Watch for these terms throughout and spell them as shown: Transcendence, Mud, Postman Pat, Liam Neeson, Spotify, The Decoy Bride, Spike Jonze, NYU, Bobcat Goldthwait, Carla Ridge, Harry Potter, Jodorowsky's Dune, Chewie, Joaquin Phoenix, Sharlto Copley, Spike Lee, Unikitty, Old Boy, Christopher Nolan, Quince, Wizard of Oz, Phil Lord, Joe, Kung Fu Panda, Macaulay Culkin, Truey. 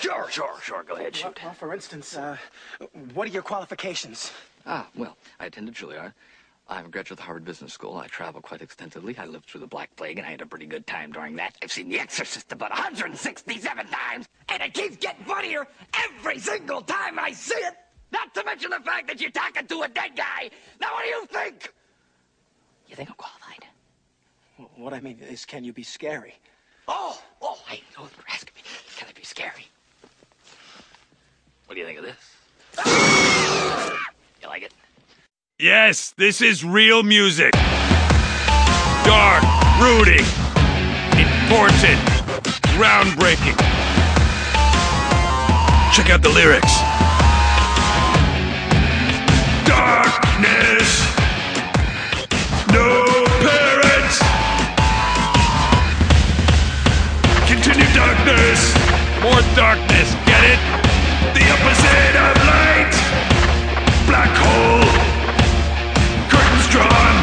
Sure. Go ahead, shoot. Well, for instance, what are your qualifications? Well, I attended Juilliard. I'm a graduate of the Harvard Business School. I travel quite extensively. I lived through the Black Plague, and I had a pretty good time during that. I've seen The Exorcist about 167 times, and it keeps getting funnier every single time I see it. Not to mention the fact that you're talking to a dead guy. Now, what do you think? You think I'm qualified? Well, what I mean is, can you be scary? Oh, I know what you're asking me. Can I be scary? What do you think of this? You like it? Yes, this is real music. Dark, brooding, important, groundbreaking. Check out the lyrics. Darkness, no parents. Continue darkness, more darkness, get it? The opposite of light, black hole. Drawn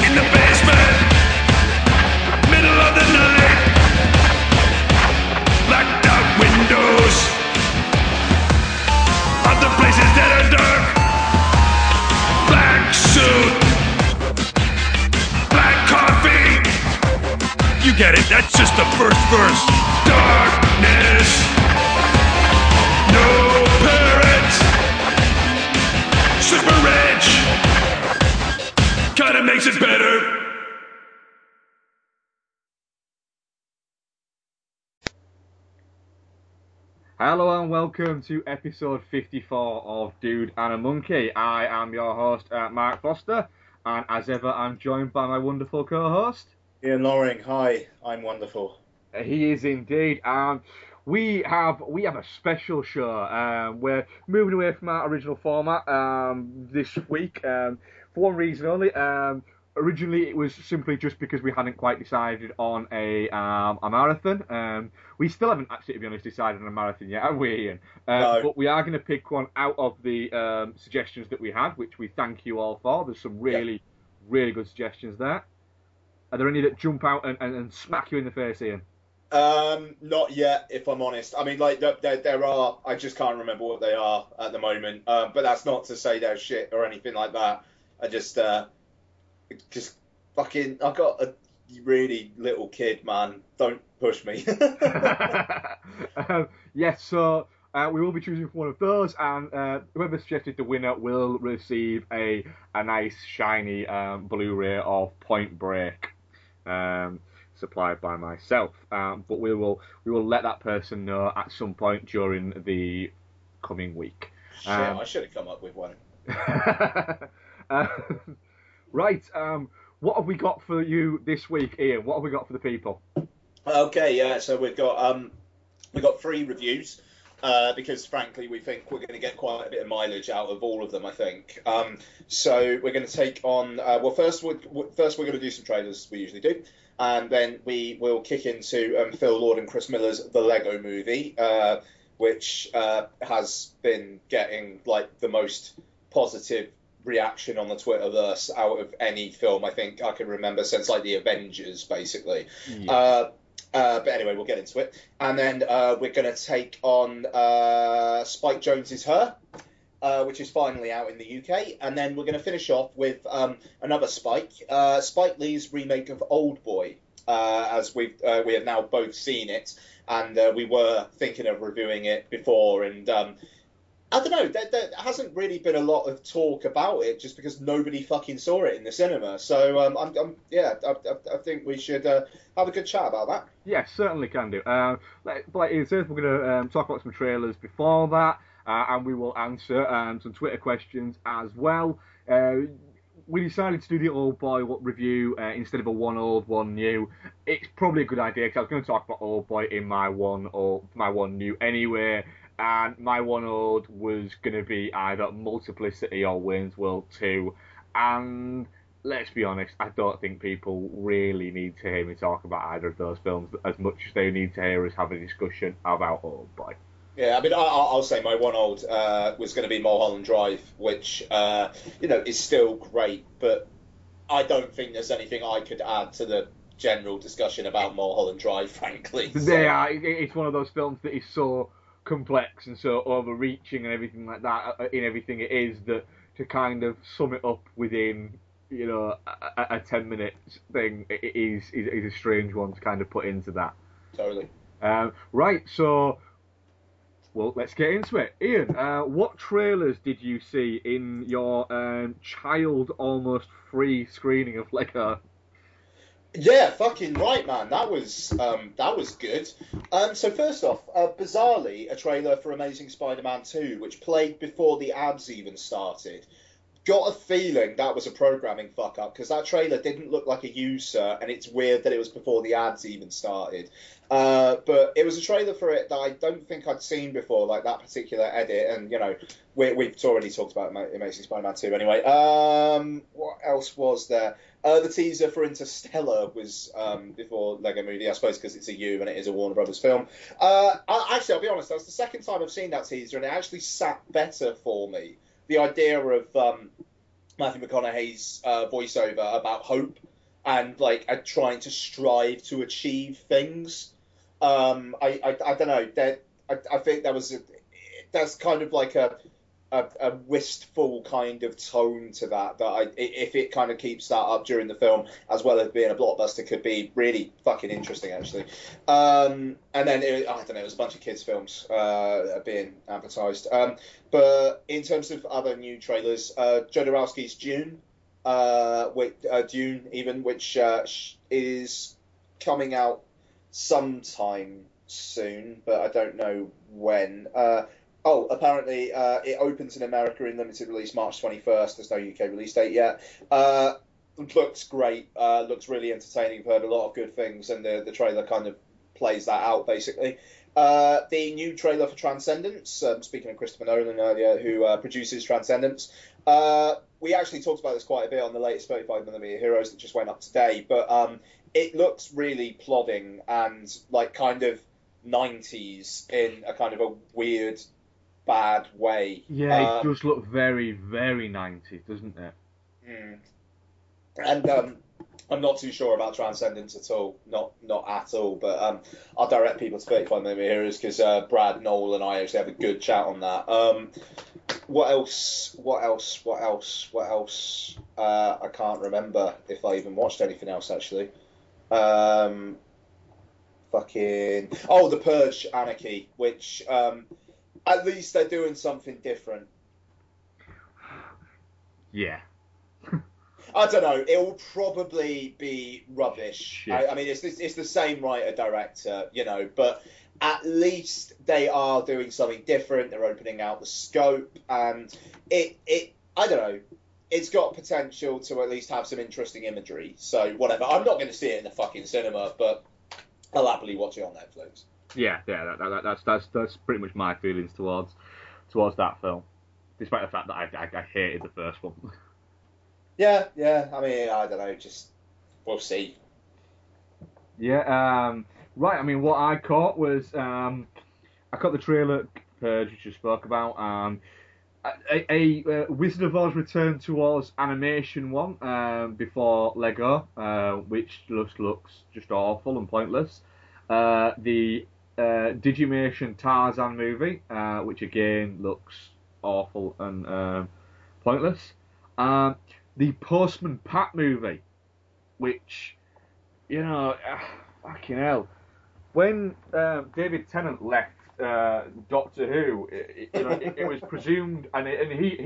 in the basement, middle of the night, blacked out windows of the places that are dark. Black suit, black coffee. You get it, that's just the first verse. Darkness, no parents, super rich. Kinda makes it better. Hello and welcome to episode 54 of Dude and a Monkey. I am your host, Mark Foster, and as ever, I'm joined by my wonderful co-host, Ian Loring. Hi, I'm wonderful. He is indeed. We have a special show. We're moving away from our original format this week. For one reason only. Originally, it was simply just because we hadn't quite decided on a marathon. We still haven't actually, to be honest, decided on a marathon yet, have we, Ian? No. But we are going to pick one out of the suggestions that we had, which we thank you all for. There's some really good suggestions there. Are there any that jump out and smack you in the face, Ian? Not yet, if I'm honest. I mean, like, there are... I just can't remember what they are at the moment. But that's not to say they're shit or anything like that. I just fucking, I got a really little kid, man. Don't push me. So we will be choosing one of those, and whoever suggested the winner will receive a nice, shiny Blu-ray of Point Break, supplied by myself. But we will let that person know at some point during the coming week. Shit, I should have come up with one. Right, what have we got for you this week, Ian? What have we got for the people? Okay, yeah, so we've got three reviews, because frankly we think we're going to get quite a bit of mileage out of all of them, I think. So we're going to take on, first we're going to do some trailers, as we usually do, and then we will kick into Phil Lord and Chris Miller's The Lego Movie, which has been getting, like, the most positive reaction on the Twitterverse out of any film I think I can remember since, like, the Avengers, basically. Yeah. But anyway, we'll get into it. And then we're going to take on Spike Jonze's Her, which is finally out in the UK. And then we're going to finish off with another Spike, Spike Lee's remake of Old Boy, as we have now both seen it. And we were thinking of reviewing it before, and I don't know, there hasn't really been a lot of talk about it just because nobody fucking saw it in the cinema. So, I think we should have a good chat about that. Yeah, certainly can do. Like Ian says, we're going to talk about some trailers before that, and we will answer some Twitter questions as well. We decided to do the Old Boy review instead of a one old, one new. It's probably a good idea because I was going to talk about Old Boy in my one new anyway. And my one old was going to be either Multiplicity or Wayne's World 2. And let's be honest, I don't think people really need to hear me talk about either of those films as much as they need to hear us have a discussion about Old Boy. Yeah, I mean, I'll say my one old was going to be Mulholland Drive, which, is still great, but I don't think there's anything I could add to the general discussion about Mulholland Drive, frankly. So. Yeah, it's one of those films that is so complex and so overreaching and everything like that in everything it is, that to kind of sum it up within, you know, a 10-minute thing is a strange one to kind of put into that. Totally. Right, so, well, let's get into it. Ian, what trailers did you see in your child almost free screening of Lego? Yeah, fucking right, man. That was good. So first off, bizarrely, a trailer for Amazing Spider-Man 2, which played before the ads even started. Got a feeling that was a programming fuck up, because that trailer didn't look like a user, and it's weird that it was before the ads even started. But it was a trailer for it that I don't think I'd seen before, like that particular edit. And you know, we've already talked about Amazing Spider-Man 2 anyway. What else was there? The teaser for Interstellar was before Lego Movie, I suppose, because it's a U and it is a Warner Brothers film. Actually, I'll be honest, that's the second time I've seen that teaser, and it actually sat better for me. The idea of Matthew McConaughey's voiceover about hope and like trying to strive to achieve things. I don't know. That I think that was that's kind of like a wistful kind of tone to that. If it kind of keeps that up during the film, as well as being a blockbuster, could be really fucking interesting actually. And then I don't know. It was a bunch of kids' films being advertised. But in terms of other new trailers, Jodorowsky's Dune, which is coming out sometime soon, but I don't know when. Apparently it opens in America in limited release March 21st. There's no UK release date yet. Looks great. Looks really entertaining. I've heard a lot of good things, and the trailer kind of plays that out, basically. The new trailer for Transcendence, speaking of Christopher Nolan earlier, who produces Transcendence. We actually talked about this quite a bit on the latest 35mm Heroes that just went up today, but it looks really plodding and like kind of 90s in a kind of a weird, bad way. Yeah, it does look very, very 90s, doesn't it? And I'm not too sure about Transcendence at all, not at all, but I'll direct people to 35mm Heroes, because Brad, Noel and I actually have a good chat on that. What else? I can't remember if I even watched anything else actually. The Purge Anarchy, which at least they're doing something different. Yeah. I don't know. It will probably be rubbish. Yeah. I mean, it's the same writer-director, you know, but at least they are doing something different. They're opening out the scope, and it I don't know. It's got potential to at least have some interesting imagery. So whatever. I'm not going to see it in the fucking cinema, but I'll happily watch it on Netflix. Yeah, that's pretty much my feelings towards that film, despite the fact that I hated the first one. Yeah. I mean, I don't know. Just we'll see. Yeah. Right. I mean, what I caught was I caught the trailer Purge, which you spoke about. A Wizard of Oz Return to Oz animation one before Lego, which just looks just awful and pointless. The Digimation Tarzan movie, which again looks awful and pointless. The Postman Pat movie, which, you know, fucking hell. When David Tennant left Doctor Who, it was presumed, and he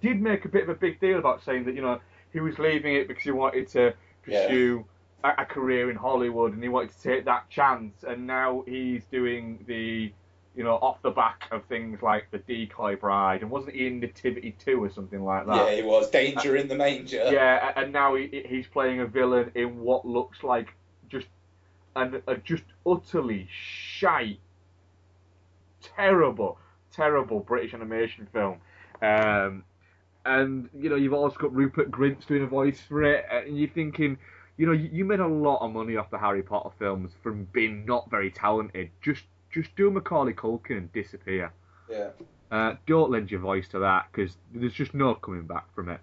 did make a bit of a big deal about saying that, you know, he was leaving it because he wanted to pursue a career in Hollywood, and he wanted to take that chance, and now he's doing the, you know, off the back of things like The Decoy Bride, and wasn't he in Nativity 2 or something like that? Yeah, he was. Danger in the Manger. Yeah, and now he's playing a villain in what looks like just utterly shite, terrible British animation film. And, you know, you've also got Rupert Grint doing a voice for it, and you're thinking, you know, you made a lot of money off the Harry Potter films from being not very talented. Just do Macaulay Culkin and disappear. Yeah. Don't lend your voice to that, because there's just no coming back from it.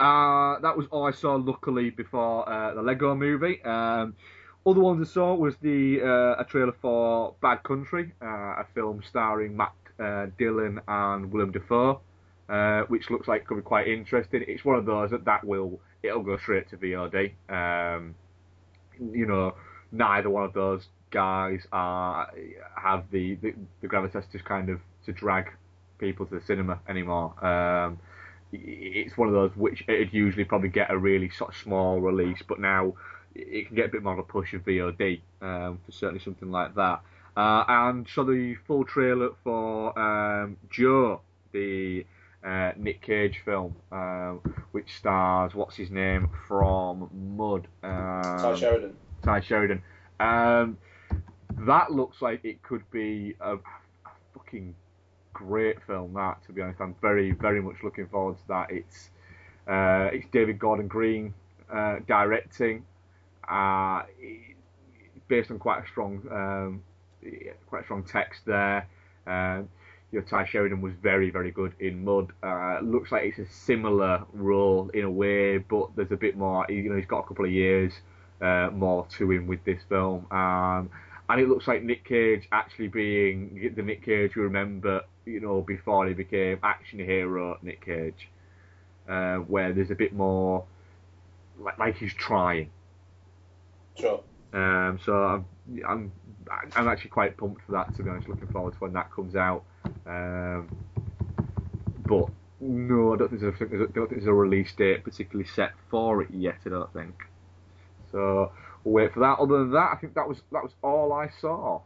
That was all I saw, luckily, before the Lego Movie. Other ones I saw was a trailer for Bad Country, a film starring Matt Dillon and Willem Dafoe, which looks like could be quite interesting. It's one of those it'll go straight to VOD. Neither one of those guys have the gravitas to drag people to the cinema anymore. It's one of those which it'd usually probably get a really sort of small release, but now it can get a bit more of a push of VOD for certainly something like that. And so the full trailer for Joe, the Nick Cage film, which stars from Mud, Ty Sheridan. That looks like it could be a fucking great film, that, to be honest. I'm very, very much looking forward to that. It's David Gordon Green directing, based on quite a strong text there. Ty Sheridan was very, very good in Mud. Looks like it's a similar role in a way, but there's a bit more. He's got a couple of years more to him with this film. And it looks like Nick Cage actually being the Nick Cage you remember, before he became action hero Nick Cage, where there's a bit more, like he's trying. Sure. So I'm actually quite pumped for that, to be honest. Looking forward to when that comes out. But no, I don't think there's a release date particularly set for it yet. I don't think. So. Wait for that. Other than that, I think that was all I saw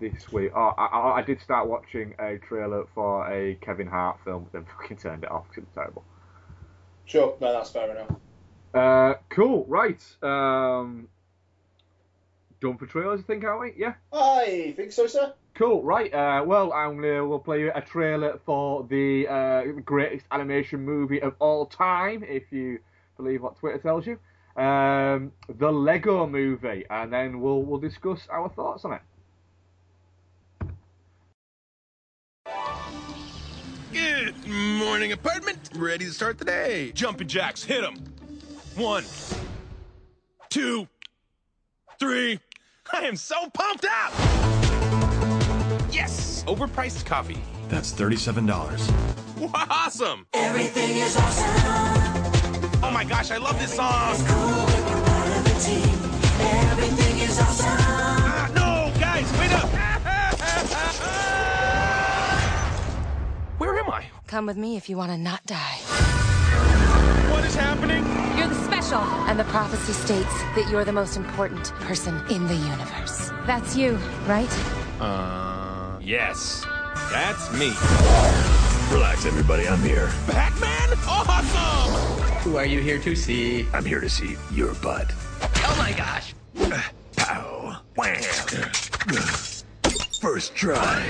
this week. Oh, I did start watching a trailer for a Kevin Hart film, but then fucking turned it off because it was terrible. Sure, no, that's fair enough. Cool, right. Done for trailers, I think, aren't we? Yeah. I think so, sir. Cool, right. Well, we'll play you a trailer for the greatest animation movie of all time, if you believe what Twitter tells you. The Lego Movie, and then we'll discuss our thoughts on it. Good morning, apartment. Ready to start the day. Jumping jacks, hit 'em. 1, 2, 3. I am so pumped up. Yes, overpriced coffee. That's $37. Awesome. Everything is awesome. Oh my gosh, I love this song. Everything is cool when you're part of the team. Everything is awesome. Ah, no, guys, wait up. Where am I? Come with me if you want to not die. What is happening? You're the special. And the prophecy states that you're the most important person in the universe. That's you, right? Yes. That's me. Relax, everybody, I'm here. Batman? Awesome! Who are you here to see? I'm here to see your butt. Oh my gosh! Pow! Wham! First try.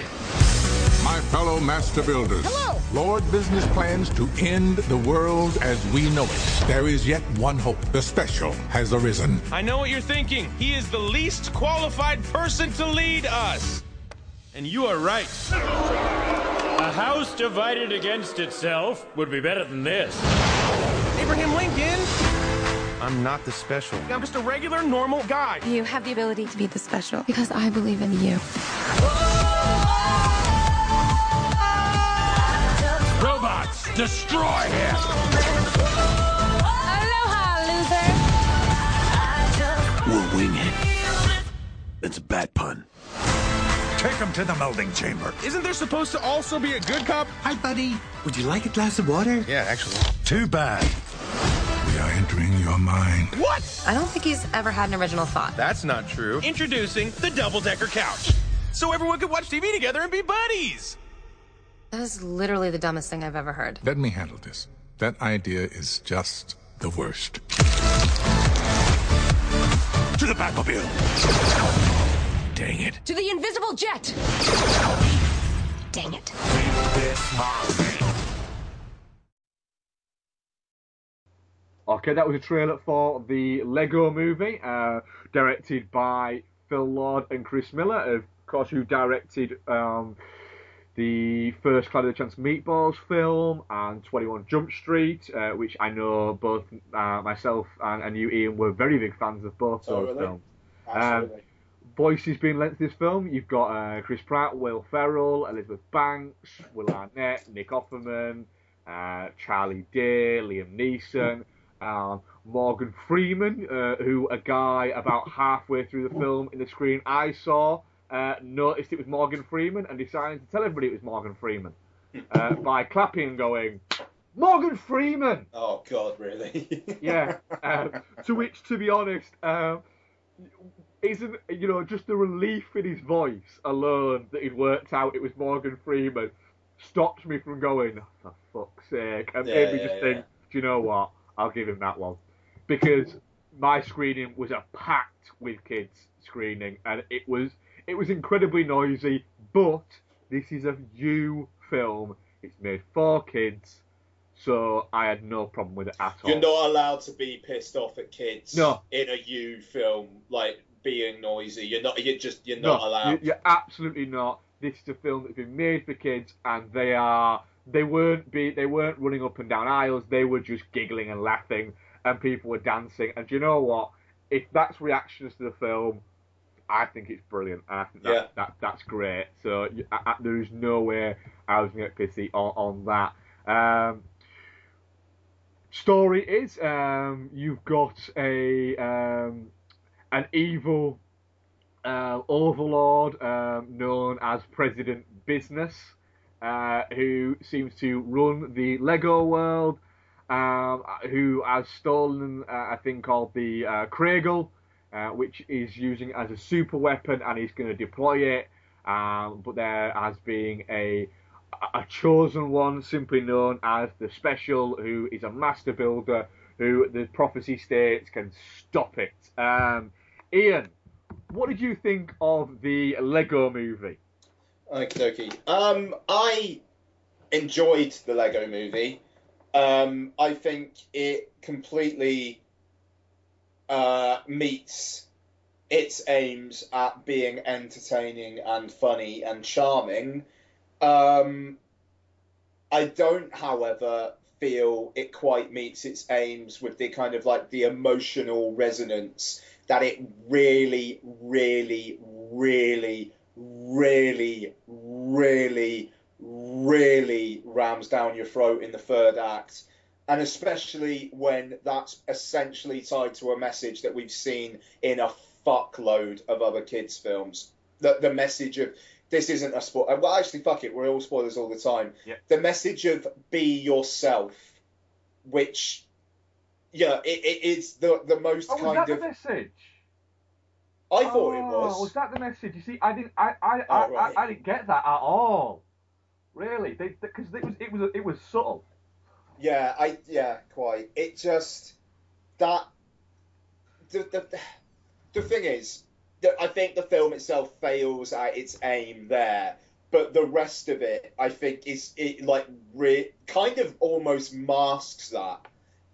My fellow master builders. Hello! Lord Business plans to end the world as we know it. There is yet one hope. The special has arisen. I know what you're thinking. He is the least qualified person to lead us. And you are right. A house divided against itself would be better than this. Abraham Lincoln! I'm not the special. I'm just a regular, normal guy. You have the ability to be the special because I believe in you. Robots, destroy him! Aloha, loser! We'll wing it. It's a bad pun. Take him to the melding chamber. Isn't there supposed to also be a good cop? Hi, buddy. Would you like a glass of water? Yeah, actually. Too bad. We are entering your mind. What? I don't think he's ever had an original thought. That's not true. Introducing the double-decker couch. So everyone could watch TV together and be buddies. That is literally the dumbest thing I've ever heard. Let me handle this. That idea is just the worst. To the Batmobile. Dang it. To the invisible jet. Dang it. Okay, that was a trailer for the Lego Movie, directed by Phil Lord and Chris Miller, of course, who directed the first Cloudy with a Chance of Meatballs film and 21 Jump Street, which I know both myself and you, Ian, were very big fans of both those films. Absolutely. Voices being lent to this film, you've got Chris Pratt, Will Ferrell, Elizabeth Banks, Will Arnett, Nick Offerman, Charlie Day, Liam Neeson, Morgan Freeman, who a guy about halfway through the film in the screen I saw noticed it was Morgan Freeman and decided to tell everybody it was Morgan Freeman by clapping and going, "Morgan Freeman!" Oh, God, really? Yeah. To which, to be honest, isn't, you know, just the relief in his voice alone that he'd worked out it was Morgan Freeman stopped me from going, "Oh, for fuck's sake," and made me just think, do you know what? I'll give him that one, because my screening was a packed with kids screening, and it was incredibly noisy. But this is a new film; it's made for kids, so I had no problem with it at all. You're not allowed to be pissed off at kids in a new film, like being noisy. You're not allowed. You're absolutely not. This is a film that's been made for kids, and they are. They weren't running up and down aisles. They were just giggling and laughing, and people were dancing. And do you know what? If that's reactions to the film, I think it's brilliant. And I think that's great. So there is no way I was going to get pissy on that. Story is you've got a an evil overlord known as President Business. Who seems to run the Lego world, who has stolen a thing called the Kragle, which is using as a super weapon, and he's going to deploy it, but there as being a chosen one, simply known as the Special, who is a master builder, who the prophecy states can stop it. Ian, what did you think of the Lego movie? Okie dokie. I enjoyed the Lego movie. I think it completely meets its aims at being entertaining and funny and charming. I don't, however, feel it quite meets its aims with the kind of like the emotional resonance that it really, really, really really rams down your throat in the third act, and especially when that's essentially tied to a message that we've seen in a fuckload of other kids' films. The message of this isn't a spoiler. Well, actually, fuck it, we're all spoilers all the time. Yeah. The message of be yourself, which it's the most kind of message. I thought it was. Was that the message? You see, I didn't get that at all. Really, because it was subtle. Yeah, quite. It just that the thing is, I think the film itself fails at its aim there, but the rest of it, I think, kind of almost masks that,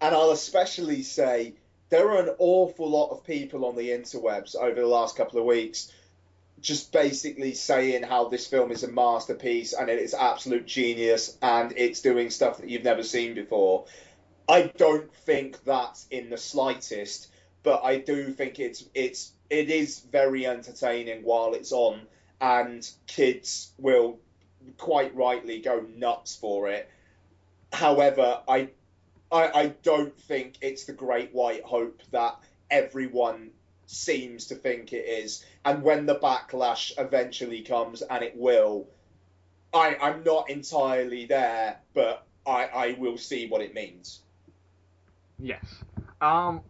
and I'll especially say. There are an awful lot of people on the interwebs over the last couple of weeks just basically saying how this film is a masterpiece and it is absolute genius and it's doing stuff that you've never seen before. I don't think that's in the slightest, but I do think it is very entertaining while it's on, and kids will quite rightly go nuts for it. However, I don't think it's the great white hope that everyone seems to think it is. And when the backlash eventually comes, and it will, I'm not entirely there, but I will see what it means. Yes. I'm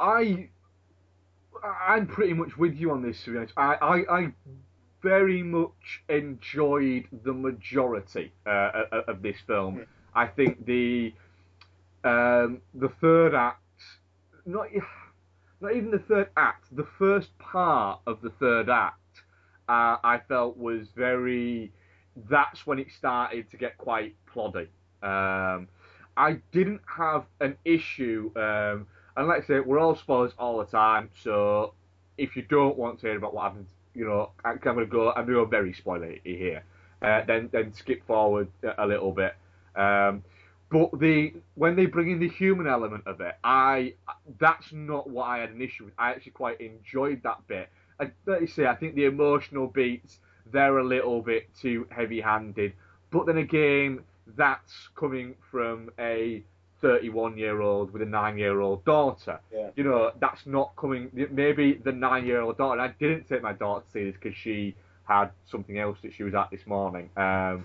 pretty much with you on this, to be honest. I very much enjoyed the majority of this film. Mm. I think the third act, not even the third act, the first part of the third act, I felt was very, that's when it started to get quite ploddy. I didn't have an issue, and like I say, we're all spoilers all the time, so if you don't want to hear about what happens, I'm going to go very spoilery here. then skip forward a little bit. But when they bring in the human element of it, that's not what I had an issue with. I actually quite enjoyed that bit. Like you say, I think the emotional beats, they're a little bit too heavy-handed. But then again, that's coming from a 31-year-old with a 9-year-old daughter. Yeah. You know, that's not coming... Maybe the 9-year-old daughter... And I didn't take my daughter to see this because she had something else that she was at this morning. My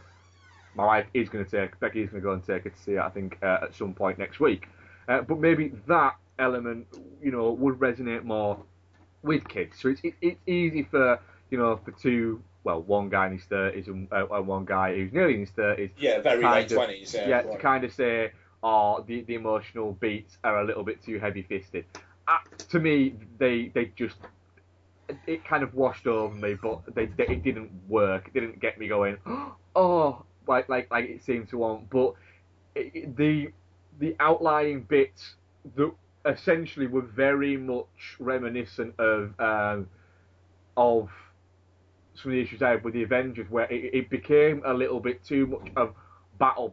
wife is going to take... Becky is going to go and take her to see it, I think, at some point next week. But maybe that element, you know, would resonate more with kids. So it's easy for, you know, for two... Well, one guy in his 30s and one guy who's nearly in his 30s. Yeah, very late 20s. Yeah, right. To kind of say, oh, the emotional beats are a little bit too heavy-fisted. To me, they just... It kind of washed over me, but it didn't work. It didn't get me going, oh, like it seemed to want. But the outlining bits that essentially were very much reminiscent of some of the issues I had with the Avengers, where it became a little bit too much of battle,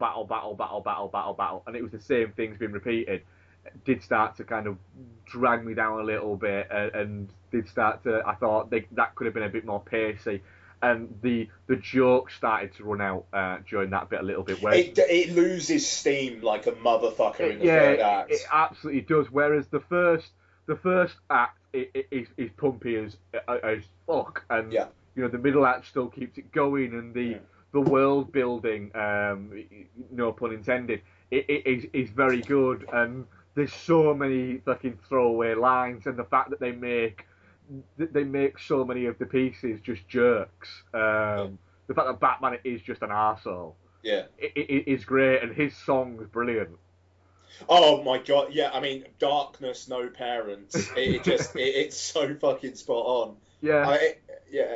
and it was the same things being repeated. It did start to kind of drag me down a little bit, and did start to, I thought that could have been a bit more pacey, and the jokes started to run out during that bit a little bit. It loses steam like a motherfucker in the third act. It absolutely does. Whereas the first act is pumpy as fuck, and yeah. You know, the middle act still keeps it going, and the world building, no pun intended, is very good. And there's so many fucking throwaway lines, and the fact that they make so many of the pieces just jerks. The fact that Batman is just an arsehole, it is great, and his song's brilliant. Oh my god, yeah. I mean, Darkness, No Parents. It just it's so fucking spot on. Yeah.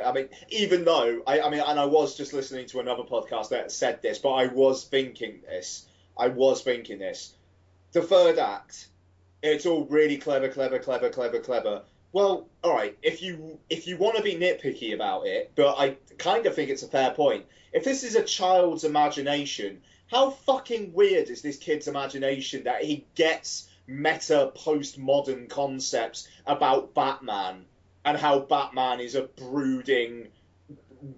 I mean, even though, and I was just listening to another podcast that said this, but I was thinking this. The third act, it's all really clever. Well, all right, if you want to be nitpicky about it, but I kind of think it's a fair point. If this is a child's imagination, how fucking weird is this kid's imagination that he gets meta postmodern concepts about Batman? And how Batman is a brooding,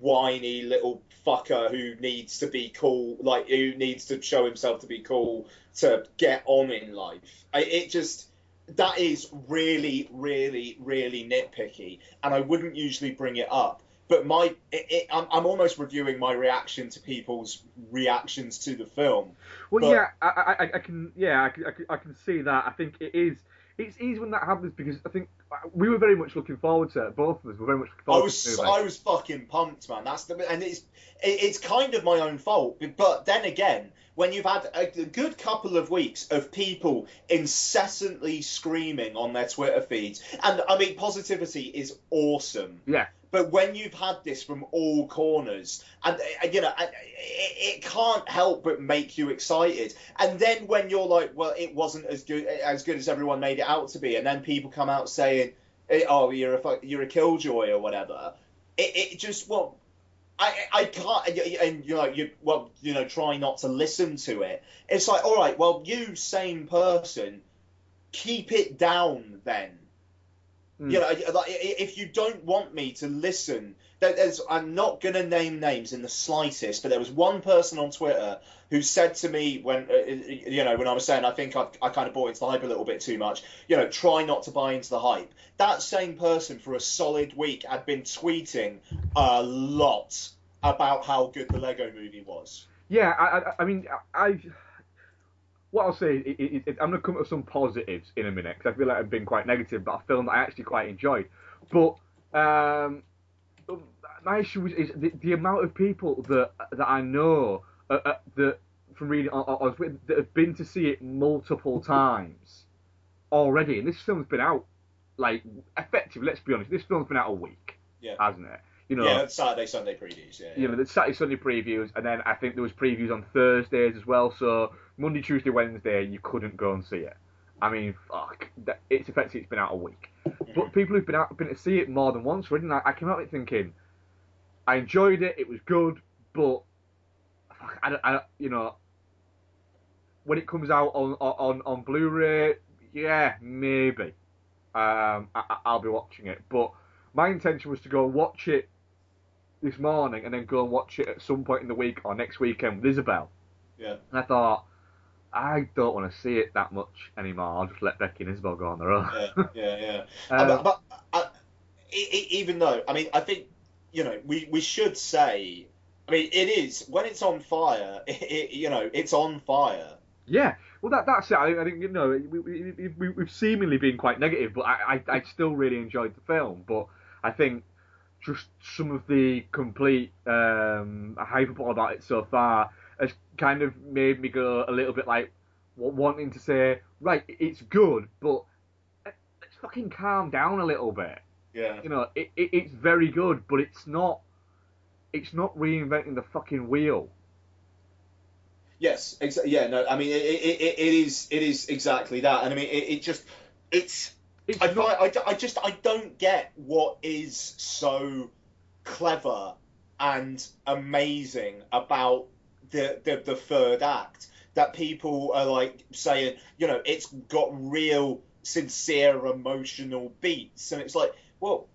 whiny little fucker who needs to be cool, like who needs to show himself to be cool to get on in life. That is really, really, really nitpicky, and I wouldn't usually bring it up. But I'm almost reviewing my reaction to people's reactions to the film. Well, but, yeah, I can see that. I think it is. It's easy when that happens because I think we were very much looking forward to it. Both of us were very much looking forward to it. I was fucking pumped, man. It's kind of my own fault. But then again, when you've had a good couple of weeks of people incessantly screaming on their Twitter feeds, and I mean, positivity is awesome. Yeah. But when you've had this from all corners, and you know, it can't help but make you excited. And then when you're like, well, it wasn't as good as everyone made it out to be, and then people come out saying, oh, you're a killjoy or whatever. It just, well, I can't, and you're like, well, you know, try not to listen to it. It's like, all right, well, you sane person, keep it down then. You know, like, if you don't want me to listen, I'm not going to name names in the slightest, but there was one person on Twitter who said to me when, you know, when I was saying I think I kind of bought into the hype a little bit too much, you know, try not to buy into the hype. That same person for a solid week had been tweeting a lot about how good the Lego Movie was. Yeah, I mean, what I'll say is I'm going to come up with some positives in a minute, because I feel like I've been quite negative, but a film that I actually quite enjoyed. But my issue is the amount of people that I know that from reading I was with, that have been to see it multiple times already, and this film's been out, like, effectively, let's be honest, this film's been out a week, hasn't it? You know, that's Saturday, Sunday previews. Yeah, you know, the Saturday, Sunday previews, and then I think there was previews on Thursdays as well. So Monday, Tuesday, Wednesday, you couldn't go and see it. I mean, fuck, it's effectively it's been out a week. But people who've been to see it more than once, really, I came out of it thinking, I enjoyed it was good, But I when it comes out on Blu-ray, yeah, maybe I'll be watching it. But my intention was to go watch it this morning and then go and watch it at some point in the week or next weekend with Isabel. Yeah. And I thought, I don't want to see it that much anymore. I'll just let Becky and Isabel go on their own. Yeah. Even though, I think, we should say, it is, when it's on fire, it's on fire. Yeah. Well, that's it. I think, we've seemingly been quite negative, but I still really enjoyed the film. But I think just some of the complete hype about it so far has kind of made me go a little bit like wanting to say, right, it's good, but let's fucking calm down a little bit. Yeah. It's very good, but it's not reinventing the fucking wheel. Yes. Yeah. No. It is exactly that, and I don't get what is so clever and amazing about the third act that people are like saying, it's got real sincere emotional beats, and it's like, well,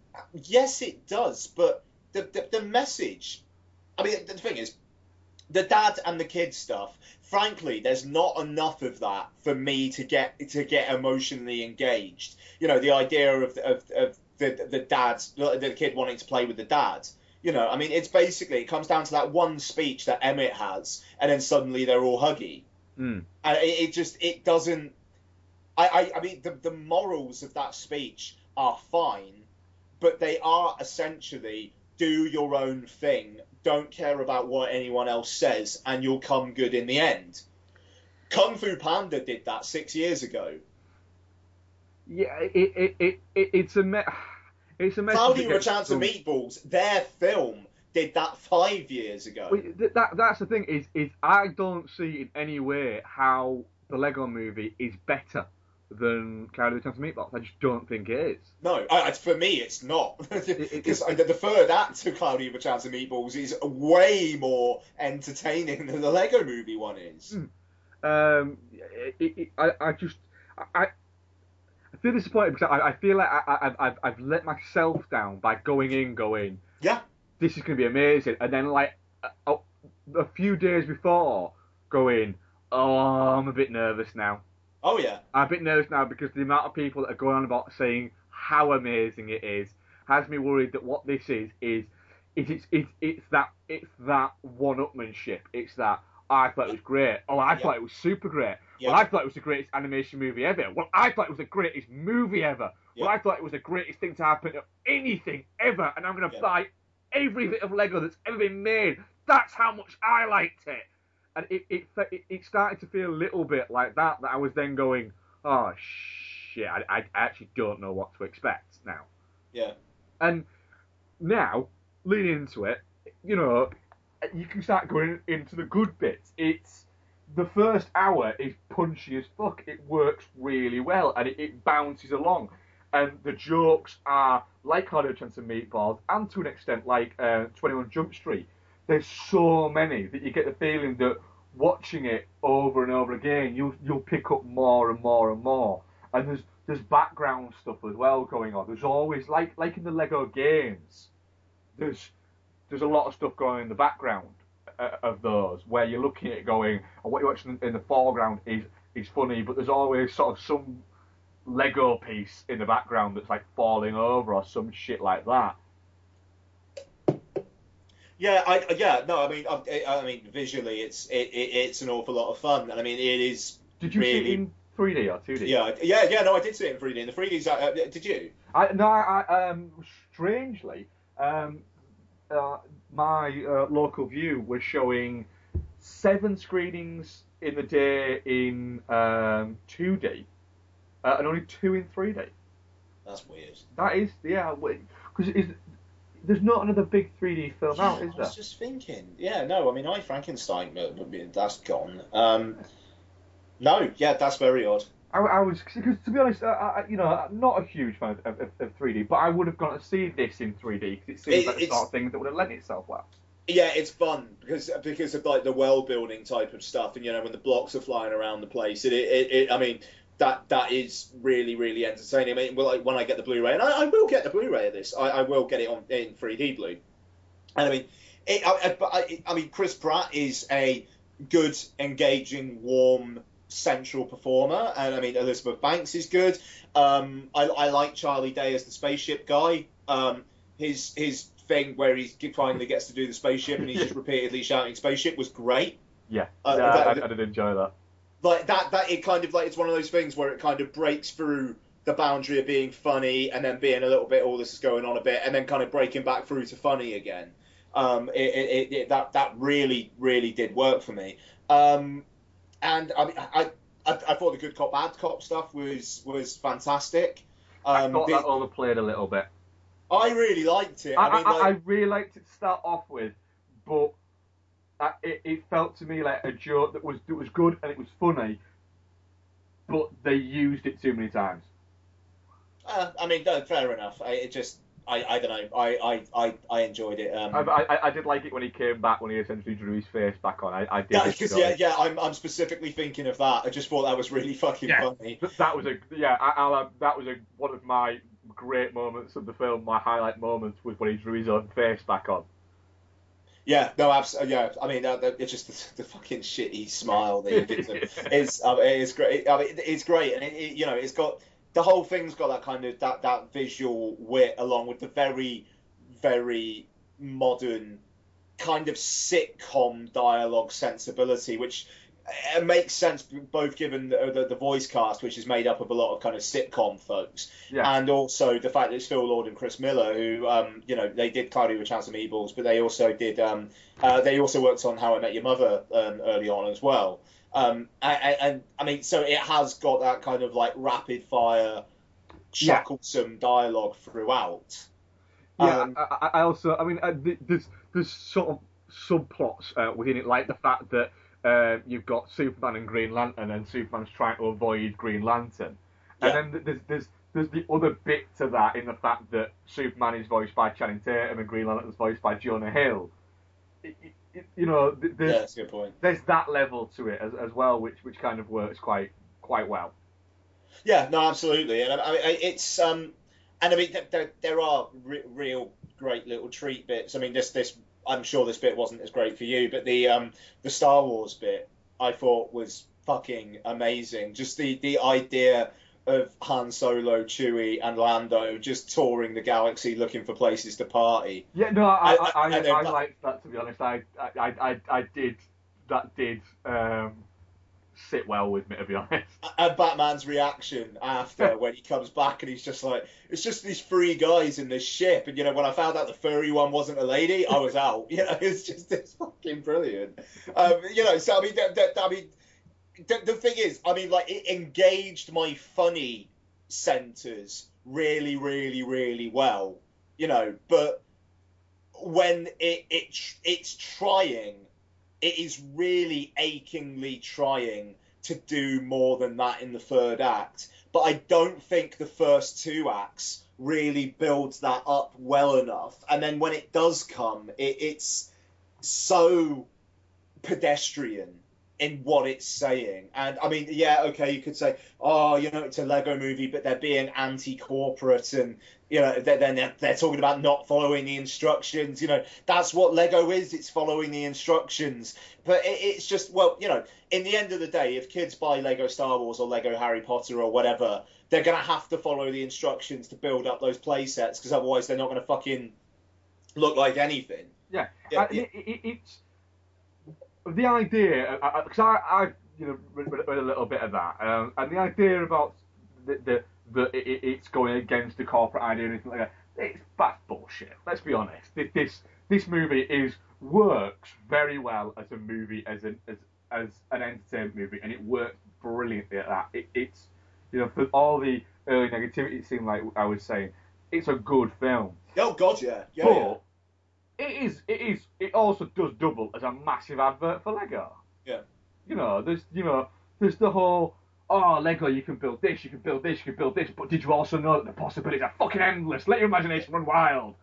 yes, it does, but the message. The thing is, the dad and the kid stuff, frankly, there's not enough of that for me to get emotionally engaged. The idea of the dad, the kid wanting to play with the dad. It's basically, it comes down to that one speech that Emmett has, and then suddenly they're all huggy. Mm. And it doesn't. The morals of that speech are fine, but they are essentially do your own thing, don't care about what anyone else says, and you'll come good in the end. Kung Fu Panda did that 6 years ago. Yeah, it's a message. Cloudy with a Chance of Meatballs, their film, did that 5 years ago. That's the thing is I don't see in any way how the Lego Movie is better than Cloudy with a Chance of Meatballs. I just don't think it is. No, for me it's not. Because the third act of Cloudy with a Chance of Meatballs is way more entertaining than the Lego Movie one is. I feel disappointed because I feel like I've let myself down by going, yeah, this is going to be amazing, and then like a few days before going, I'm a bit nervous now. Oh, yeah. I'm a bit nervous now because the amount of people that are going on about saying how amazing it is has me worried that what this is that one-upmanship. It's that, I thought it was great. Oh, I thought it was super great. Yeah. Well, I thought it was the greatest animation movie ever. Well, I thought it was the greatest movie ever. Yeah. Well, I thought it was the greatest thing to happen to anything ever, and I'm going to buy every bit of Lego that's ever been made. That's how much I liked it. And it started to feel a little bit like that I was then going, oh, shit, I actually don't know what to expect now. Yeah. And now, leaning into it, you can start going into the good bits. It's the first hour is punchy as fuck. It works really well, and it bounces along. And the jokes are, like Cloudy with a Chance of Meatballs, and to an extent like 21 Jump Street, there's so many that you get the feeling that watching it over and over again, you'll pick up more and more and more. And there's background stuff as well going on. There's always, like in the Lego games, there's a lot of stuff going in the background of those, where you're looking at it going, and what you're watching in the foreground is funny, but there's always sort of some Lego piece in the background that's like falling over or some shit like that. Yeah, visually, it's an awful lot of fun, and it is. Did you see it in 3D or 2D? Yeah, I did see it in 3D. And the 3D's, did you? Strangely, my local view was showing 7 screenings in the day in 2D, and only 2 in 3D. That's weird. That is, yeah, because it's. There's not another big 3D film out, is there? I was just thinking. Yeah, no, I Frankenstein, that's gone. That's very odd. I was, because to be honest, I'm not a huge fan of 3D, but I would have gone to see this in 3D because it seems like the sort of thing that would have lent itself well. Yeah, it's fun because of like the world building type of stuff, and you know when the blocks are flying around the place, and it I mean that is really really entertaining. I mean, like when I get the Blu-ray, and I will get the Blu-ray of this, I will get it on in 3D Blu. And I mean, I mean Chris Pratt is a good, engaging, warm central performer, and I mean Elizabeth Banks is good. I like Charlie Day as the spaceship guy. His thing where he finally gets to do the spaceship and he's just repeatedly shouting spaceship was great. Yeah, I did enjoy that. Like that it kind of like it's one of those things where it kind of breaks through the boundary of being funny and then being a little bit all this is going on a bit and then kind of breaking back through to funny again. That really really did work for me. And I mean, I thought the good cop bad cop stuff was fantastic. I thought that overplayed a little bit. I really liked it. I really liked it to start off with, but it felt to me like a joke that was good and it was funny, but they used it too many times. I mean, no, fair enough. I don't know. I enjoyed it. I did like it when he came back, when he essentially drew his face back on. I did. Yeah. I'm specifically thinking of that. I just thought that was really fucking funny. That was one of my great moments of the film. My highlight moments was when he drew his own face back on. Yeah, no, absolutely. Yeah, I mean, it's just the fucking shitty smile that he gives him. It's great. I mean, it's great, and it, you know, it's got. The whole thing's got that kind of that visual wit, along with the very, very modern kind of sitcom dialogue sensibility, which makes sense both given the voice cast, which is made up of a lot of kind of sitcom folks, and also the fact that it's Phil Lord and Chris Miller, who you know they did Cloudy with a Chance of Meatballs, but they also did they also worked on How I Met Your Mother early on as well. And I mean, so it has got that kind of like rapid fire, chucklesome dialogue throughout. Yeah, I also, I mean, there's sort of subplots within it, like the fact that you've got Superman and Green Lantern, and Superman's trying to avoid Green Lantern, and then there's the other bit to that in the fact that Superman is voiced by Channing Tatum and Green Lantern's voiced by Jonah Hill. You know, that's a good point. There's that level to it as well, which kind of works quite well. Yeah, no, absolutely, and I mean, it's and I mean there are real great little treat bits. I mean, this I'm sure this bit wasn't as great for you, but the Star Wars bit I thought was fucking amazing. Just the idea of Han Solo, Chewie, and Lando just touring the galaxy looking for places to party. Yeah, no, I liked that, to be honest. I did. That did sit well with me, to be honest. And Batman's reaction after when he comes back and he's just like, it's just these three guys in this ship. And, you know, when I found out the furry one wasn't a lady, I was out. You know, it's fucking brilliant. You know, so, I mean, the thing is, I mean, like, it engaged my funny centres really, really, really well, you know. But when it's trying, it is really achingly trying to do more than that in the third act. But I don't think the first two acts really builds that up well enough. And then when it does come, it's so pedestrian in what it's saying. And I mean, yeah, okay, you could say, oh, you know, it's a Lego movie, but they're being anti-corporate and, you know, they're talking about not following the instructions. You know, that's what Lego is. It's following the instructions. But it's just, well, you know, in the end of the day, if kids buy Lego Star Wars or Lego Harry Potter or whatever, they're going to have to follow the instructions to build up those play sets, because otherwise they're not going to fucking look like anything. Yeah. It's... The idea, because I you know, read a little bit of that, and the idea about it's going against the corporate idea and anything like that, that's bullshit. Let's be honest. This movie works very well as a movie, as an entertainment movie, and it worked brilliantly at that. It's, you know, for all the early negativity, it seemed like I was saying, it's a good film. Oh God, yeah. But, yeah. It is. It also does double as a massive advert for Lego. Yeah. You know, there's the whole, oh, Lego, you can build this, you can build this, you can build this, but did you also know that the possibilities are fucking endless? Let your imagination run wild.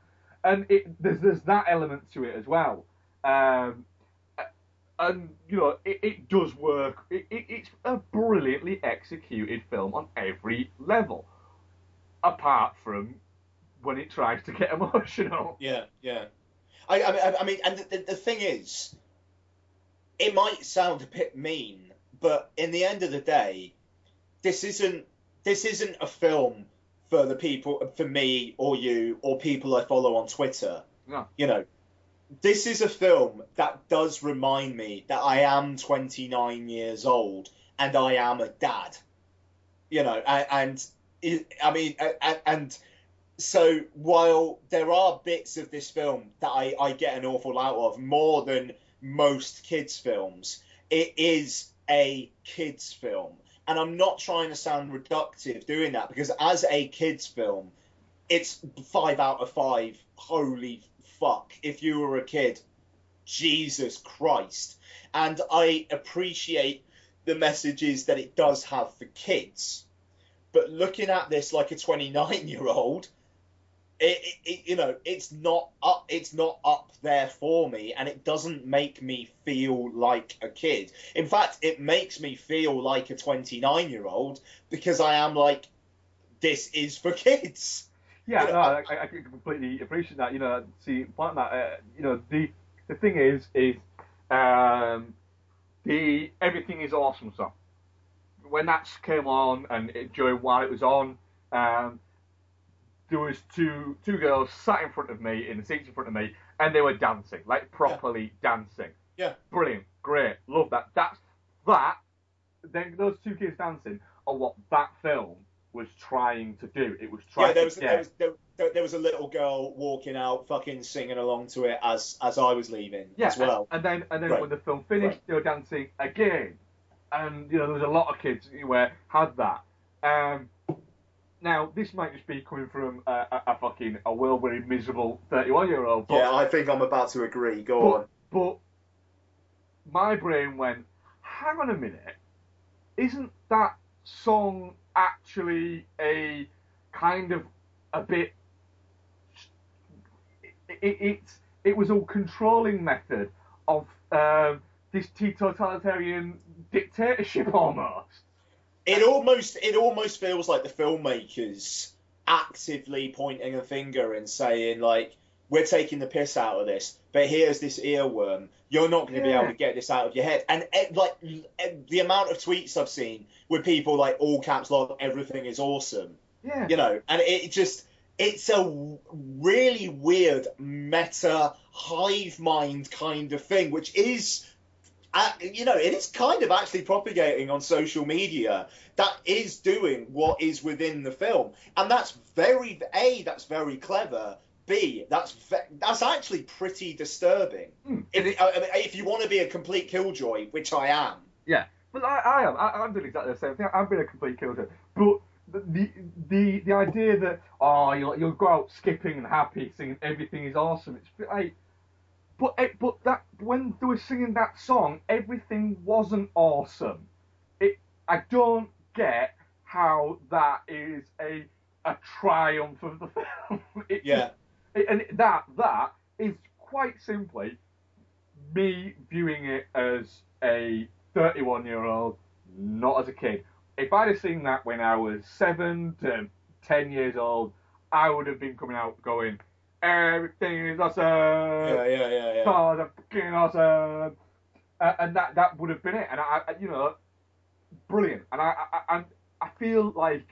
And there's that element to it as well. And, you know, it does work. It's a brilliantly executed film on every level, apart from when it tries to get emotional. Yeah, yeah. I mean, and the thing is, it might sound a bit mean, but in the end of the day, this isn't a film for the people, for me or you or people I follow on Twitter. No. You know, this is a film that does remind me that I am 29 years old and I am a dad. You know, and I mean, and so while there are bits of this film that I get an awful lot out of, more than most kids' films, it is a kids' film. And I'm not trying to sound reductive doing that, because as a kids' film, it's 5 out of 5. Holy fuck. If you were a kid, Jesus Christ. And I appreciate the messages that it does have for kids. But looking at this like a 29-year-old, you know, it's not up there for me, and it doesn't make me feel like a kid. In fact, it makes me feel like a 29-year-old, because I am like, this is for kids. Yeah, you know, no, I can completely appreciate that. You know, see, part that, you know, the thing is the Everything Is Awesome song. When that came on, and during while it was on, there was two girls sat in front of me, in the seats in front of me, and they were dancing, like properly dancing. Yeah. Brilliant. Great. Love that. Then those two kids dancing are what that film was trying to do. It was trying to get. There was a little girl walking out, fucking singing along to it as I was leaving as well. And then when the film finished, they were dancing again. And, you know, there was a lot of kids who had that. Now, this might just be coming from a fucking a world-weary, miserable 31-year-old. But, yeah, I think I'm about to agree. Go on. But my brain went, hang on a minute, isn't that song actually a kind of a bit... It was a controlling method of... this totalitarian dictatorship almost. It almost feels like the filmmakers actively pointing a finger and saying, like, we're taking the piss out of this, but here's this earworm. You're not going to be able to get this out of your head. And, like, the amount of tweets I've seen with people, like, all caps lock, everything is awesome. Yeah. You know, and it just... It's a really weird meta hive mind kind of thing, which is... you know, it is kind of actually propagating on social media that is doing what is within the film. And that's very, A, that's very clever. B, that's actually pretty disturbing. Mm. If you want to be a complete killjoy, which I am. Yeah, well, I am. I'm doing exactly the same thing. I'm being a complete killjoy. But the idea that, oh, you'll go out skipping and happy, singing Everything Is Awesome, it's like... But that when they were singing that song, everything wasn't awesome. I don't get how that is a triumph of the film. That is quite simply me viewing it as a 31-year-old, not as a kid. If I'd have seen that when I was 7 to 10 years old, I would have been coming out going, everything is awesome. Yeah. Stars are fucking awesome. And that would have been it. And I, you know, brilliant. And I feel like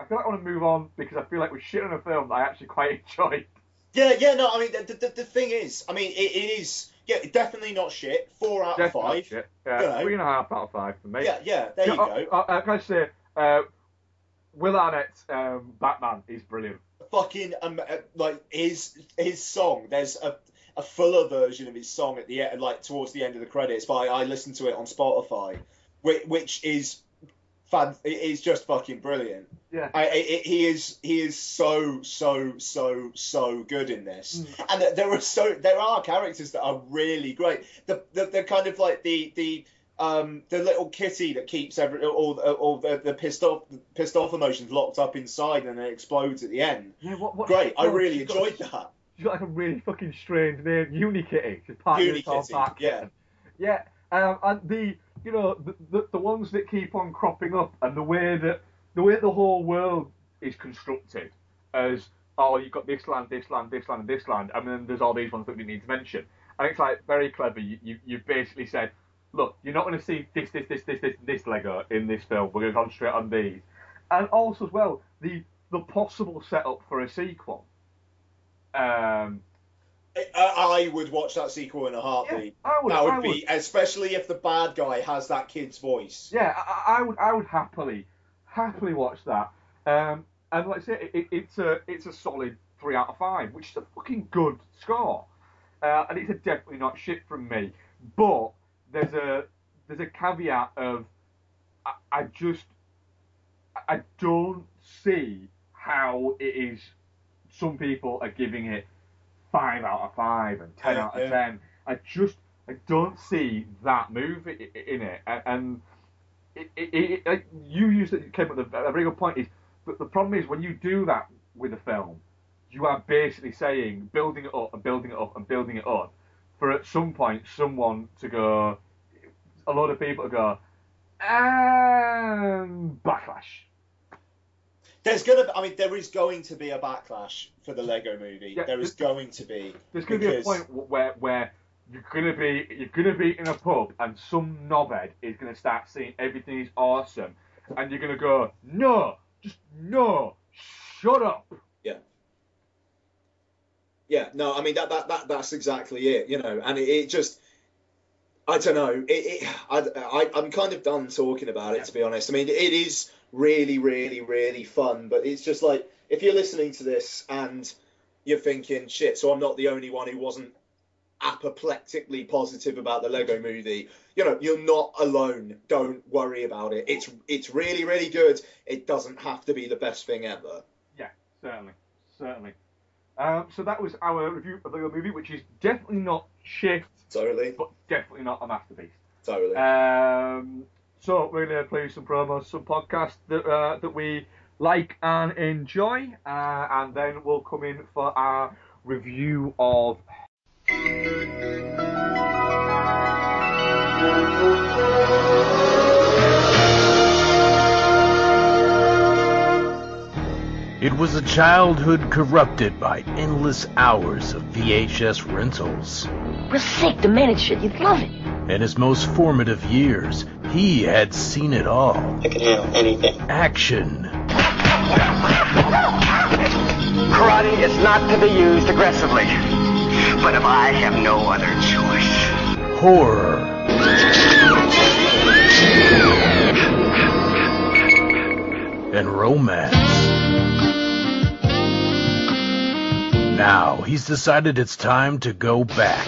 I want to move on, because I feel like we're shitting on a film that I actually quite enjoyed. Yeah. No, I mean, the thing is, I mean, it is. Yeah, definitely not shit. 4 out of 5. Shit. Yeah, you know. 3.5 out of 5 for me. Yeah. There you go. Can I say, Will Arnett's Batman is brilliant. Fucking like his song. There's a fuller version of his song at the end, like towards the end of the credits. But I listened to it on Spotify, which is fan. It is just fucking brilliant. Yeah. He is so good in this. Mm. And there are characters that are really great. The kind of like the little kitty that keeps all the pissed off emotions locked up inside, and it explodes at the end. Yeah, what, great! I really enjoyed that. she's got like a really fucking strange name, Unikitty. She's part of this all back. Yeah. Yeah. And the ones that keep on cropping up, and the way the whole world is constructed as, oh, you've got this land, this land, this land, and this land, and then there's all these ones that we need to mention. And it's like very clever. You've basically said, look, you're not going to see this Lego in this film. We're going to concentrate on these. And also as well, the possible setup for a sequel. I would watch that sequel in a heartbeat. Yeah, I would, especially if the bad guy has that kid's voice. Yeah, I would happily watch that. And like I say, it's a solid 3 out of 5, which is a fucking good score. And it's a definitely not shit from me. But there's a caveat of I don't see how it is some people are giving it 5 out of 5 and 10 out of 10. I don't see that movie in it. And you used it, came up with a very good point. Is that the problem is when you do that with a film, you are basically saying building it up and building it up and building it up for at some point someone to go, a lot of people to go, and backlash. There is going to be a backlash for the Lego movie. Yeah, there is going to be. There's going to be a point where you're going to be in a pub and some knobhead is going to start saying everything is awesome, and you're going to go, no, just no, shut up. Yeah. Yeah. No, that's exactly it. And it just. I don't know. I'm kind of done talking about it, to be honest. It is really, really, really fun, but it's just like, if you're listening to this and you're thinking, shit, so I'm not the only one who wasn't apoplectically positive about the Lego movie, you're not alone. Don't worry about it. It's really, really good. It doesn't have to be the best thing ever. Yeah, certainly. So that was our review of the Lego movie, which is definitely not shit. Totally. But definitely not a masterpiece. Totally. So we're going to play some promos, some podcasts that we like and enjoy, and then we'll come in for our review of... It was a childhood corrupted by endless hours of VHS rentals. We're sick to manage shit. You'd love it. In his most formative years, he had seen it all. I can handle anything. Action. Karate is not to be used aggressively, but if I have no other choice. Horror. And romance. Now, he's decided it's time to go back